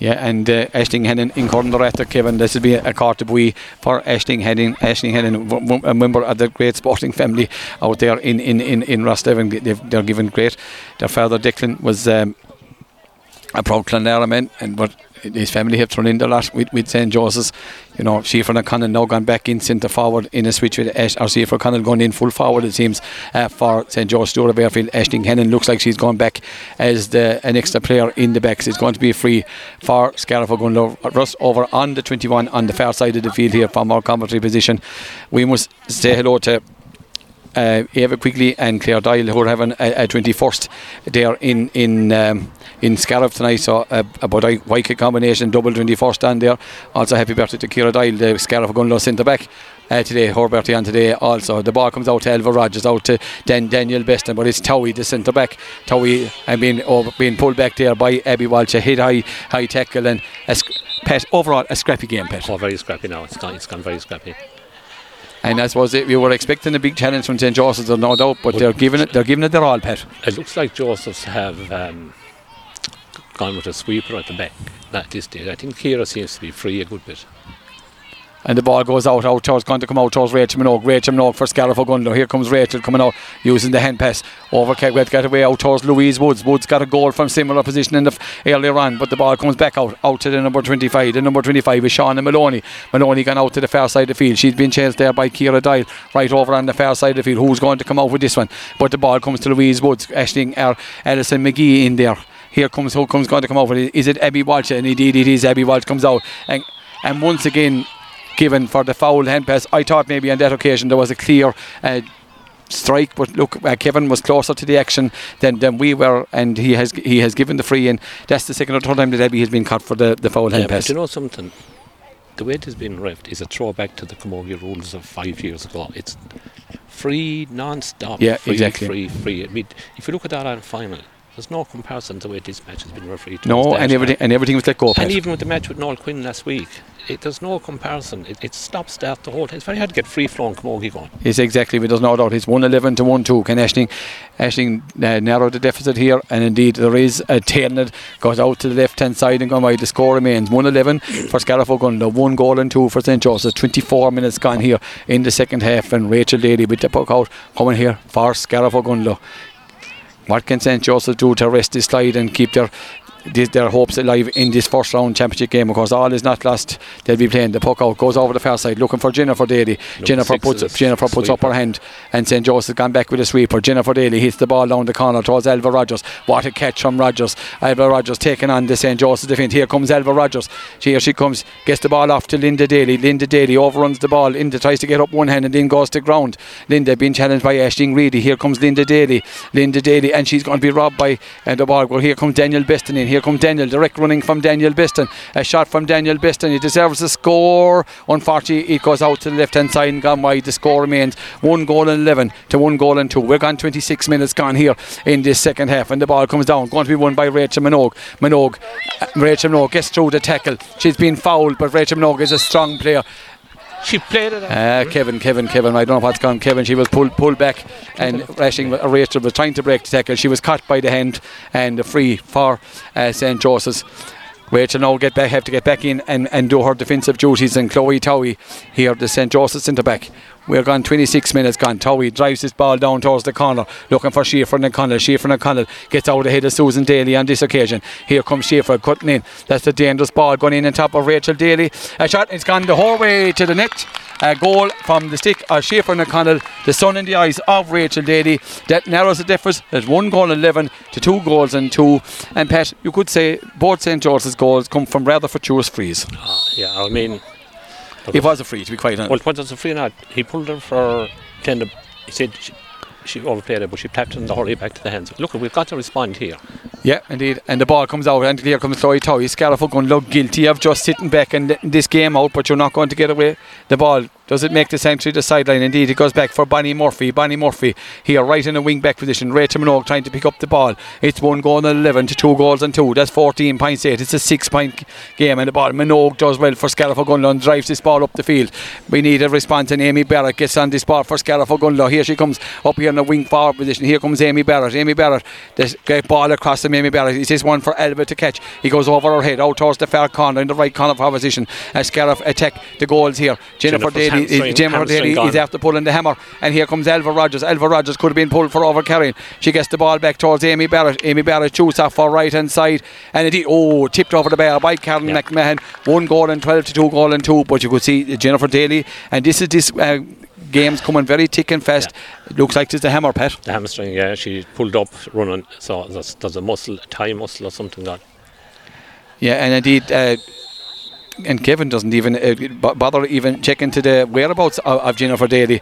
Yeah, and uh, Ashling Hennon in Cornerata, Kevin. This will be a carte bui for Ashling Hennon. Ashling Hennon, a member of the great sporting family out there in in in in Rostevin. They're given great. Their father Declan was. Um, A proud Clonlara man, and but his family have thrown in the lot with, with Saint Joseph's. You know, Siefran O'Connell now gone back in centre forward in a switch with Ash, or Siefran O'Connell going in full forward, it seems, uh, for Saint George's Dora Bearfield. Ashling Hennon looks like she's gone back as the an extra player in the back. So it's going to be a free for Scarif O'Gunlow. Russ over on the twenty-one on the far side of the field here from our commentary position. We must say hello to Uh, Eva Quigley and Claire Dyle, who are having a, a twenty-first there in in um, in Scariff tonight. So a, a Bodai-Waika combination, double twenty-first down there. Also happy birthday to Ciara Dyle, the Scariff Gunlow centre back. Uh, today, her birthday on today also. The ball comes out to Elva Rogers, out to Dan Daniel Beston, but it's Towie, the centre back. Towie uh, being, oh, being pulled back there by Abby Walsh, a hit high, high tackle, and a sc- Pet, overall a scrappy game, Pet. Oh, very scrappy now, it's gone, it's gone very scrappy. And I suppose we were expecting a big challenge from Saint Joseph's, there's no doubt, but, but they're giving it. They're giving it their all, Pat. It looks like Joseph's have um, gone with a sweeper at the back. That is it. I think Ciara seems to be free a good bit. And the ball goes out, out towards, going to come out towards Rachel Minogue. Rachel Minogue for Scarif O'Gunlow. Here comes Rachel coming out using the hand pass. Over Kegwet got away out towards Louise Woods. Woods got a goal from similar position in the f- earlier on, but the ball comes back out, out to the number twenty-five. The number twenty-five is Shauna Maloney. Maloney gone out to the far side of the field. She's been chased there by Ciara Dyle, right over on the far side of the field. Who's going to come out with this one? But the ball comes to Louise Woods. Ashling or Alison McGee in there. Here comes who comes going to come out with it. Is it Abby Walsh? And indeed it is. Abby Walsh comes out, and and once again given for the foul hand pass. I thought maybe on that occasion there was a clear uh, strike, but look, uh, Kevin was closer to the action than, than we were, and he has he has given the free, and that's the second or third time that Abby has been caught for the, the foul yeah, hand pass. Do you know something? The way it has been reffed is a throwback to the Camogie rules of five years ago. It's free, non-stop, yeah, free, exactly. free, free. I mean, if you look at that on final, there's no comparison to the way this match has been refereed. No, and everything, and everything was let go. And even with the match with Noel Quinn last week, it, there's no comparison. It, it stops that the whole time. It's very hard to get free flowing Camogie going. Yes, exactly. But there's no doubt. It's one eleven to one two. Can Ashling, Ashling uh, narrow the deficit here? And indeed, there is a Taylor goes out to the left hand side and gone wide. The score remains one eleven for Scarif O'Gunlow. One goal and two for Saint Joseph's. twenty-four minutes gone here in the second half, and Rachel Daly with the puck out coming here for Scarif O'Gunlow. What can Saint Joseph do to arrest this slide and keep their their hopes alive in this first round championship game? Of course, all is not lost. They'll be playing. The puck out goes over the far side, looking for Jennifer Daly. Look, Jennifer puts up, Jennifer puts sweeper. Up her hand, and Saint Joseph's gone back with a sweeper. Jennifer Daly hits the ball down the corner towards Elva Rogers. What a catch from Rogers. Elva Rogers taking on the Saint Joseph's defence. Here comes Elva Rogers. Here she comes, gets the ball off to Linda Daly. Linda Daly overruns the ball. Linda tries to get up one hand and then goes to ground. Linda being challenged by Ashling Reedy. Here comes Linda Daly. Linda Daly, and she's going to be robbed by and the ball. Well, here comes Daniel Beston in. here comes Daniel, direct running from Daniel Beston, a shot from Daniel Beston, he deserves a score, unfortunately it goes out to the left hand side and gone wide. The score remains one goal and eleven to one goal and two. We're gone twenty-six minutes gone here in this second half, and the ball comes down, going to be won by Rachel Minogue. Minogue, uh, Rachel Minogue gets through the tackle, she's been fouled, but Rachel Minogue is a strong player. She played it. Uh, Kevin, Kevin, Kevin. I don't know what's gone. Kevin, she was pulled pulled back and rashing. Rachel was trying to break the tackle. She was caught by the hand and a free for uh, Saint Joseph's. Rachel now get back, have to get back in and, and do her defensive duties. And Chloe Towie here, the Saint Joseph's centre back. We're gone twenty-six minutes gone. Towie drives this ball down towards the corner, looking for Schaefer O'Connell. Schaefer O'Connell gets out ahead of Susan Daly on this occasion. Here comes Schaefer cutting in. That's the dangerous ball going in on top of Rachel Daly. A shot, it's gone the whole way to the net. A goal from the stick of Schaefer O'Connell, the sun in the eyes of Rachel Daly. That narrows the difference. It's one goal eleven to two goals and two. And Pat, you could say both Saint George's goals come from rather fortuitous frees. Oh, yeah, I mean... It was a free, to be quite honest. Well, it was a free not. He pulled her for ten. He said she, she overplayed it, but she tapped in the hurry back to the hands. Look, we've got to respond here. Yeah, indeed. And the ball comes out, and here comes Chloe Towie. Scariff going to look guilty of just sitting back and letting this game out, but you're not going to get away the ball. Does it make the sanctuary the sideline? Indeed, it goes back for Bonnie Murphy. Bonnie Murphy here, right in a wing-back position. Rachel Minogue trying to pick up the ball. It's one goal and eleven to two goals and two. That's fourteen points eight. It's a six-point game, and the ball Minogue does well for Scariff O'Gunlow. Drives this ball up the field. We need a response, and Amy Barrett gets on this ball for Scariff O'Gunlow. Here she comes up here in the wing-forward position. Here comes Amy Barrett. Amy Barrett. This great ball across from Amy Barrett. It's this one for Elba to catch. He goes over her head, out towards the far corner in the right corner of her position. As Scariff attack the goals here. Jennifer, Jennifer Daly. Jammer Daly is after pulling the hammer, and here comes Elva Rogers. Elva Rogers could have been pulled for overcarrying. She gets the ball back towards Amy Barrett. Amy Barrett shoots off for right hand side, and indeed, oh, tipped over the bar by Karen yeah. McMahon. One goal and twelve to two goal and two. But you could see Jennifer Daly, and this is this uh, game's coming very thick and fast. Yeah. Looks like it's the hammer, Pat. The hamstring, yeah. She pulled up running, so there's, there's a muscle, a tie muscle or something gone. Yeah, and indeed. Uh, And Kevin doesn't even uh, bother even checking to the whereabouts of, of Jennifer Daly.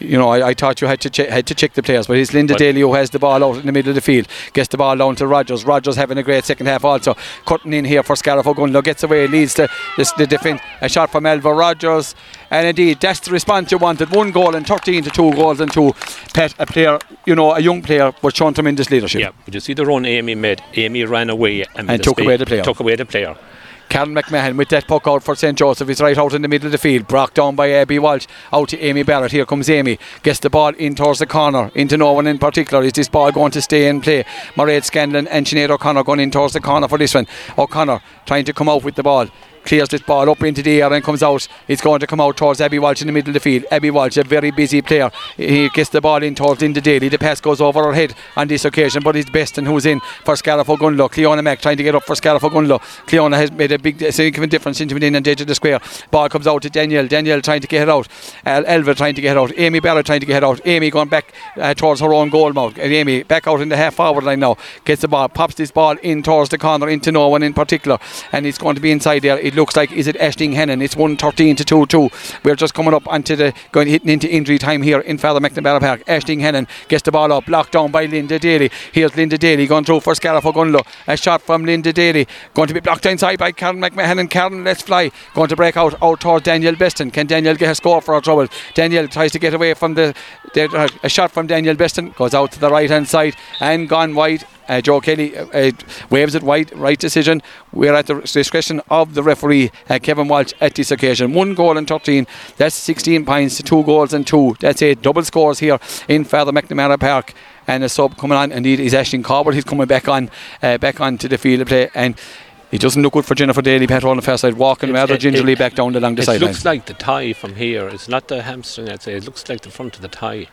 You know, I, I thought you had to che- had to check the players, but it's Linda but Daly who has the ball out in the middle of the field. Gets the ball down to Rogers. Rogers having a great second half also. Cutting in here for Scariff O'Gunlow. Gets away, leads to this, the defence. A shot from Elva Rogers. And indeed, that's the response you wanted. One goal and thirteen to two goals and two. Pat, a player, you know, a young player, was shown tremendous leadership. Yeah, but you see the run Amy made. Amy ran away and, and took, away the player. took away the player. Karen McMahon with that puck out for Saint Joseph. He's right out in the middle of the field. Brought down by Abby Walsh. Out to Amy Barrett. Here comes Amy. Gets the ball in towards the corner. Into no one in particular. Is this ball going to stay in play? Mairead Scanlon and Sinead O'Connor going in towards the corner for this one. O'Connor trying to come out with the ball. Clears this ball up into the air and comes out. It's going to come out towards Abby Walsh in the middle of the field. Abby Walsh, a very busy player. He gets the ball in towards Linda Daly. The pass goes over her head on this occasion, but it's Beston who's in for Scariff O'Gunlow. Cleona Mack trying to get up for Scariff O'Gunlow. Cleona has made a big significant difference into the end of the square. Ball comes out to Danielle. Danielle trying to get it out. El- Elva trying to get it out. Amy Barrett trying to get it out. Amy going back uh, towards her own goal mouth. And Amy back out in the half forward line now. Gets the ball, pops this ball in towards the corner into no one in particular, and it's going to be inside there. It It looks like, is it Aisling Hannon? It's one thirteen to two two. We're just coming up onto the going hitting into injury time here in Father McNamara Park. Aisling Hannon gets the ball up, blocked down by Linda Daly. Here's Linda Daly going through for Scariff O'Gunlow. A shot from Linda Daly, going to be blocked inside by Karen McMahon. Karen lets fly, going to break out out towards Daniel Beston. Can Daniel get a score for her trouble? Daniel tries to get away from the, the uh, a shot from Daniel Beston goes out to the right hand side and gone wide. Uh, Joe Kelly uh, uh, waves it wide, right decision. We're at the discretion of the referee, uh, Kevin Walsh, at this occasion. One goal and thirteen. That's sixteen points to two goals and two. That's eight double scores here in Father McNamara Park. And a sub coming on. Indeed, is Ashton Corbett. He's coming back on, uh, back onto the field of play. And it doesn't look good for Jennifer Daly, Pat, on the far side, walking it's, rather it, gingerly it, back down along the sideline. It looks line. like the tie from here. It's not the hamstring, I'd say. It looks like the front of the tie.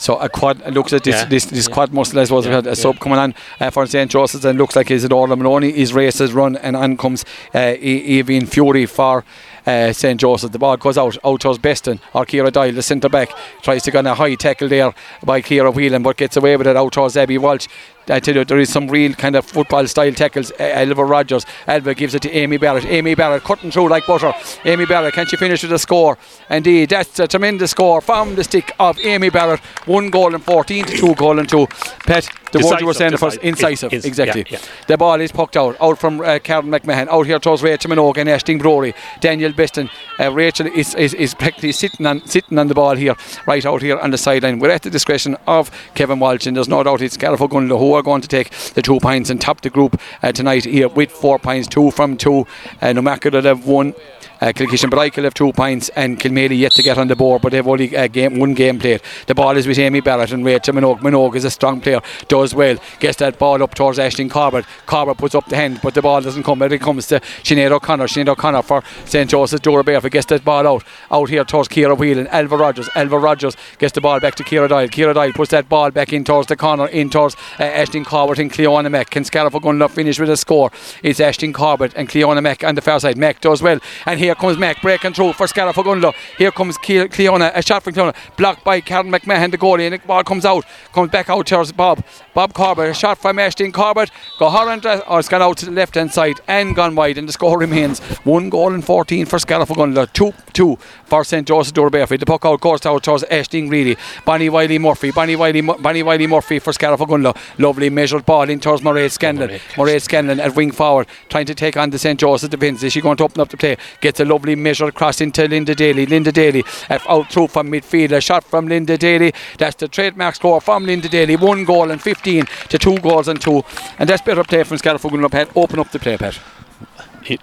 So a quad looks at this yeah. this, this yeah. quad muscle, I suppose, yeah. a sub yeah. coming on uh, for Saint Joseph's, and looks like Isadora Maloney is races run, and on comes uh, Evian Fury for uh, Saint Joseph's. The ball goes out, out towards Beston, or Ciara Doyle, the centre back, tries to get a high tackle there by Ciara Whelan, but gets away with it out towards Abby Walsh. I tell you, there is some real kind of football-style tackles. Alva Rogers. Alva gives it to Amy Barrett. Amy Barrett cutting through like butter. Amy Barrett, can she finish with a score? Indeed, that's a tremendous score from the stick of Amy Barrett. One goal and fourteen to two goal and two. Pet, the word you were saying first, incisive. Is, exactly. Yeah, yeah. The ball is poked out. Out from uh, Karen McMahon. Out here towards Rachel Minogue and Ashton Brody. Daniel Beston. Uh, Rachel is, is, is practically sitting on sitting on the ball here, right out here on the sideline. We're at the discretion of Kevin Walsh, and there's no doubt it's Carrickfergus and who are going to take the two points and top the group uh, tonight here with four points, two from two. Uh, Newmarket will have one. Uh, Kilkishan Braik will have two points, and Kilmealy yet to get on the board, but they've only uh, game, one game played. The ball is with Amy Barrett and Rachel Minogue. Minogue is a strong player, does well, gets that ball up towards Aisling Corbett. Corbett puts up the hand, but the ball doesn't come. It comes to Sinead O'Connor. Sinead O'Connor for Saint Joseph's Dora Barefoot gets that ball out out here towards Ciara Whelan. Alva Rogers Alva Rogers gets the ball back to Ciara Doyle. Ciara Doyle puts that ball back in towards the corner, in towards uh, Aisling Corbett and Cleona Mack. Can Scariff going to finish with a score? It's Aisling Corbett and Cleona Mack on the far side. Mack does well, and here Here comes Mac breaking through for Scarra Fagunlo. Here comes Cleona, a shot from Cleona, blocked by Karen McMahon, the goalie, and the ball comes out, comes back out towards Bob. Bob Corbett, a shot from Ashton Corbett, go Horan, or it's gone out to the left hand side and gone wide, and the score remains one goal and fourteen for Scarra Fagunlo, two two for Saint Joseph's Dora Barefoot. The puck out goes out towards Ashton Greeley. Bonnie Wiley Murphy, Bonnie Wiley, Bonnie Wiley Murphy for Scarra Fagunlo. Lovely measured ball in towards Mairead Scanlon. Mairead Scanlon at wing forward, trying to take on the Saint Joseph's defence. Is she going to open up the play? Gets a lovely measured cross into Linda Daly. Linda Daly uh, out through from midfield. A shot from Linda Daly. That's the trademark score from Linda Daly. One goal and fifteen to two goals and two. And that's better play from Scarlett Pat. Open up the play, Pat.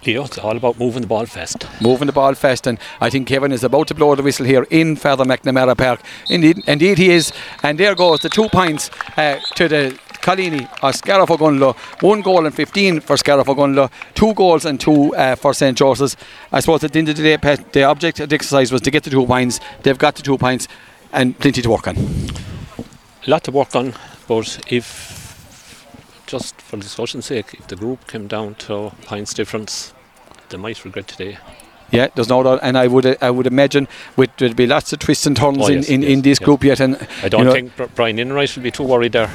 Leo, it's all about moving the ball fast. Moving the ball fast, and I think Kevin is about to blow the whistle here in Father McNamara Park. Indeed, indeed he is. And there goes the two points uh, to the Colini of Scarra Fagunlo. One goal and fifteen for Scarra Fagunlo, two goals and two uh, for Saint Joseph's. I suppose at the end of the day, Pat, the object of the exercise was to get the two points. They've got the two points and plenty to work on. A lot to work on, but if, just for discussion's sake, if the group came down to points difference, they might regret today. Yeah, there's no doubt, and I would I would imagine with, there'll be lots of twists and turns oh, yes, in, in, yes, in this yes. group yet. And I don't you know, think Brian Inright will be too worried there.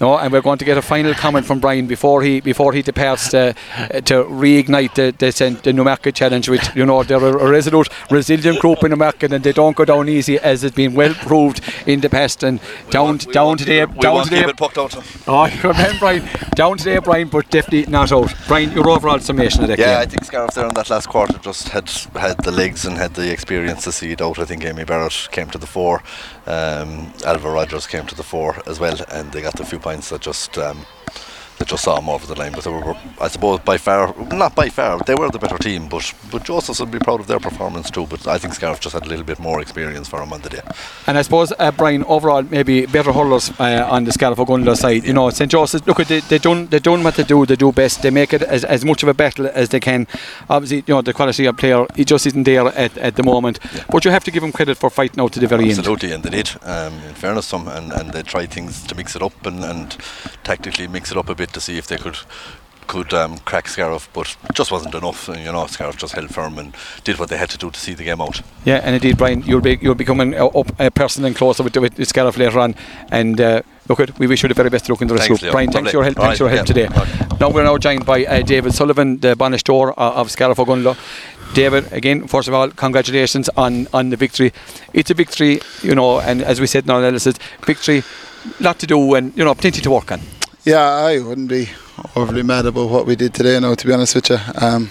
No, and we're going to get a final comment from Brian before he before he departs to, to reignite the the, the Newmarket challenge. Which, you know, they're a resolute, resilient group in Newmarket, and they don't go down easy, as has been well proved in the past. And we down want, down today, down, down today. Oh, you remember Brian? Down today, Brian, but definitely not out. Brian, your overall summation of that? Yeah, game. I think Scariff there in that last quarter just had had the legs and had the experience to see it out. I think Amy Barrett came to the fore, um, Alva Rogers came to the fore as well, and they got the few points. That just um, that just saw them over the line, but they were, I suppose, by far not by far. They were the better team, but but Josephs would be proud of their performance too. But I think Scariff just had a little bit more experience for them on the day. And I suppose uh, Brian, overall, maybe better hurlers uh, on the Scariff Ogundla side. You know, Saint Josephs. Look, they they don't they don't what they do. They do best. They make it as, as much of a battle as they can. Obviously, you know, the quality of player it just isn't there at, at the moment. Yeah. But you have to give them credit for fighting out to the very Absolutely, end. Absolutely, and they did. Um, in fairness, some and and they tried things to mix it up and and tactically mix it up a bit to see if they could could um, crack Scariff, but just wasn't enough. You know, Scariff just held firm and did what they had to do to see the game out. Yeah, and indeed, Brian, you'll be you'll be coming up uh, personal and closer with, with Scariff later on, and. Uh, Look, we wish you the very best to look into the thanks, group. Brian, thanks for your help, thanks right, your help yeah, today. Right. Now we're now joined by uh, David Sullivan, the Bonnish Door uh, of Scarra Fagunlo. David, again, first of all, congratulations on, on the victory. It's a victory, you know, and as we said in our analysis, victory, lot to do and, you know, plenty to work on. Yeah, I wouldn't be overly mad about what we did today now, to be honest with you. Um,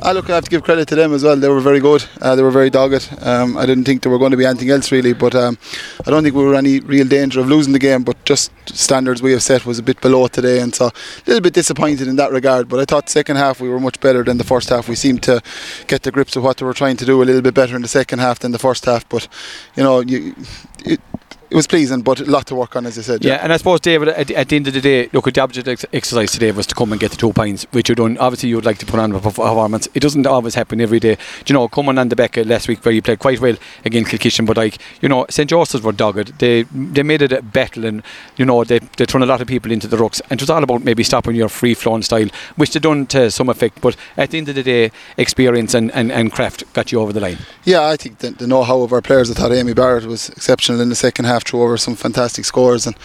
I look, I have to give credit to them as well. They were very good. Uh, they were very dogged. Um, I didn't think there were going to be anything else really, but um, I don't think we were in any real danger of losing the game. But just standards we have set was a bit below today, and so a little bit disappointed in that regard. But I thought second half we were much better than the first half. We seemed to get the grips of what they were trying to do a little bit better in the second half than the first half. But you know, you. It, It was pleasing, but a lot to work on, as I said. Yeah, yeah and I suppose, David, at, at the end of the day, look, the object ex- exercise today was to come and get the two points, which you don't. Obviously, you would like to put on a performance. It doesn't always happen every day. Do you know, coming on the back uh, last week where you played quite well against Kilkishan, but like, you know, Saint Joseph's were dogged. They they made it a battle, and, you know, they they thrown a lot of people into the rucks. And it was all about maybe stopping your free-flowing style, which they done to some effect. But at the end of the day, experience and, and, and craft got you over the line. Yeah, I think the, the know-how of our players. I thought Amy Barrett was exceptional in the second half. Through over some fantastic scores, and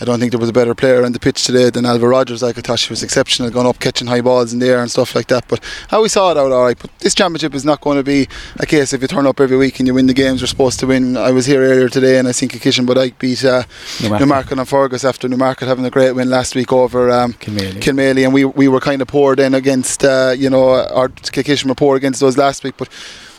I don't think there was a better player on the pitch today than Alva Rogers. Like, I thought she was exceptional, going up, catching high balls in the air and stuff like that. But how we saw it out, all right. But this championship is not going to be a case if you turn up every week and you win the games you're supposed to win. I was here earlier today, and I think Kitchen but I beat uh, Newmarket. Newmarket and Fergus after Newmarket having a great win last week over um, Kilmaley. Kilmaley, and we we were kind of poor then against uh, you know our Kitchen were poor against those last week, but.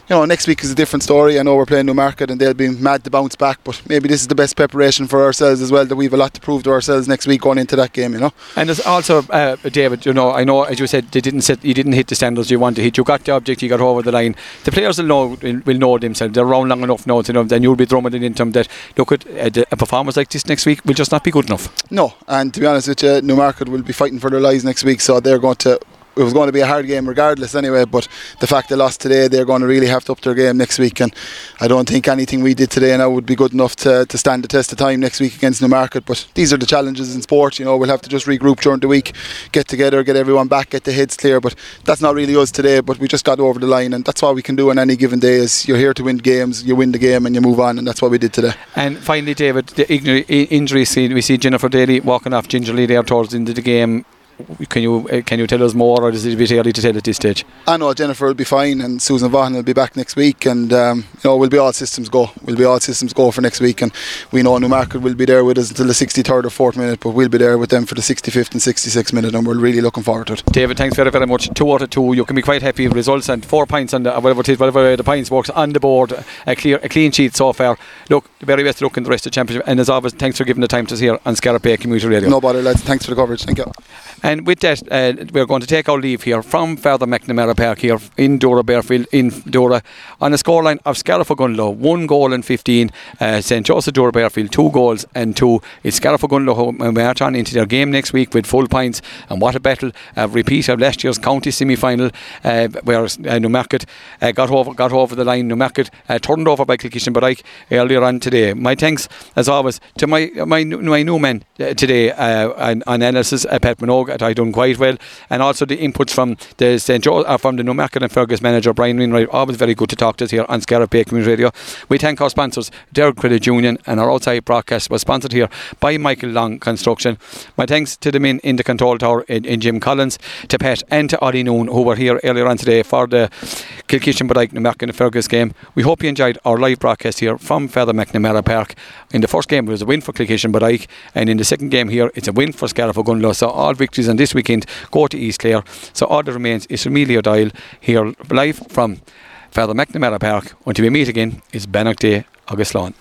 You know, next week is a different story. I know we're playing Newmarket and they'll be mad to bounce back, but maybe this is the best preparation for ourselves as well, that we've a lot to prove to ourselves next week going into that game, you know. And there's also, uh, David, you know, I know, as you said, they didn't set, you didn't hit the standards you want to hit. You got the object, you got over the line. The players will know, will know themselves. They're around long enough now to know, then you'll be drumming it into them that, look, at a performance like this next week will just not be good enough. No, and to be honest with you, Newmarket will be fighting for their lives next week, so they're going to... It was going to be a hard game regardless anyway, but the fact they lost today, they're going to really have to up their game next week, and I don't think anything we did today now would be good enough to, to stand the test of time next week against Newmarket. But these are the challenges in sport, you know. We'll have to just regroup during the week, get together, get everyone back, get the heads clear, but that's not really us today. But we just got over the line, and that's what we can do on any given day. Is you're here to win games, you win the game and you move on, and that's what we did today. And finally, David, the injury scene, we see Jennifer Daly walking off gingerly there towards the end of the game. Can you uh, can you tell us more, or is it a bit early to tell at this stage? I know Jennifer will be fine, and Susan Vaughan will be back next week, and um, you know we'll be all systems go. We'll be all systems go for next week, and we know Newmarket will be there with us until the sixty-third or fourth minute, but we'll be there with them for the sixty-fifth and sixty-sixth minute, and we're really looking forward to it. David, thanks very very much. Two out of two, you can be quite happy with results, and four points on the, whatever it is, whatever the points works on the board, a clear a clean sheet so far. Look, the very best look in the rest of the championship, and as always, thanks for giving the time to us here on Scarlet Bay Community Radio. No bother, lads. Thanks for the coverage. Thank you. And with that, uh, we're going to take our leave here from Father McNamara Park here in Dora Bearfield, in Dora, on a scoreline of Scariff-Ogonnellough, one goal and fifteen. Uh, Saint Joseph Dora Bearfield, two goals and two. It's Scariff-Ogonnellough marathon into their game next week with full points. And what a battle! A repeat of last year's county semi-final, uh, where uh, Newmarket uh, got over got over the line. Newmarket uh, turned over by Kilkishenbaraik earlier on today. My thanks, as always, to my my my new men uh, today uh, on, on analysis, uh, Pat Minogue. I done quite well, and also the inputs from the Saint Jo- uh, from the Newmarket and Fergus manager Brian Wainwright. Always very good to talk to us here on Scarlet Bay Community Radio. We thank our sponsors, Derry Credit Union, and our outside broadcast was sponsored here by Michael Long Construction. My thanks to the men in the control tower, in, in Jim Collins, to Pat, and to Ollie Noon, who were here earlier on today for the Kilkishenbaraik Newmarket and Fergus game. We hope you enjoyed our live broadcast here from Father McNamara Park. In the first game, it was a win for Kilkishenbaraik, and in the second game here, it's a win for Scariff-Ogonnellough. So all victories and this weekend go to East Clare. So all that remains is Emilio O'Dyle here live from Father McNamara Park. Until we meet again, it's Bannock Day, August Lawn.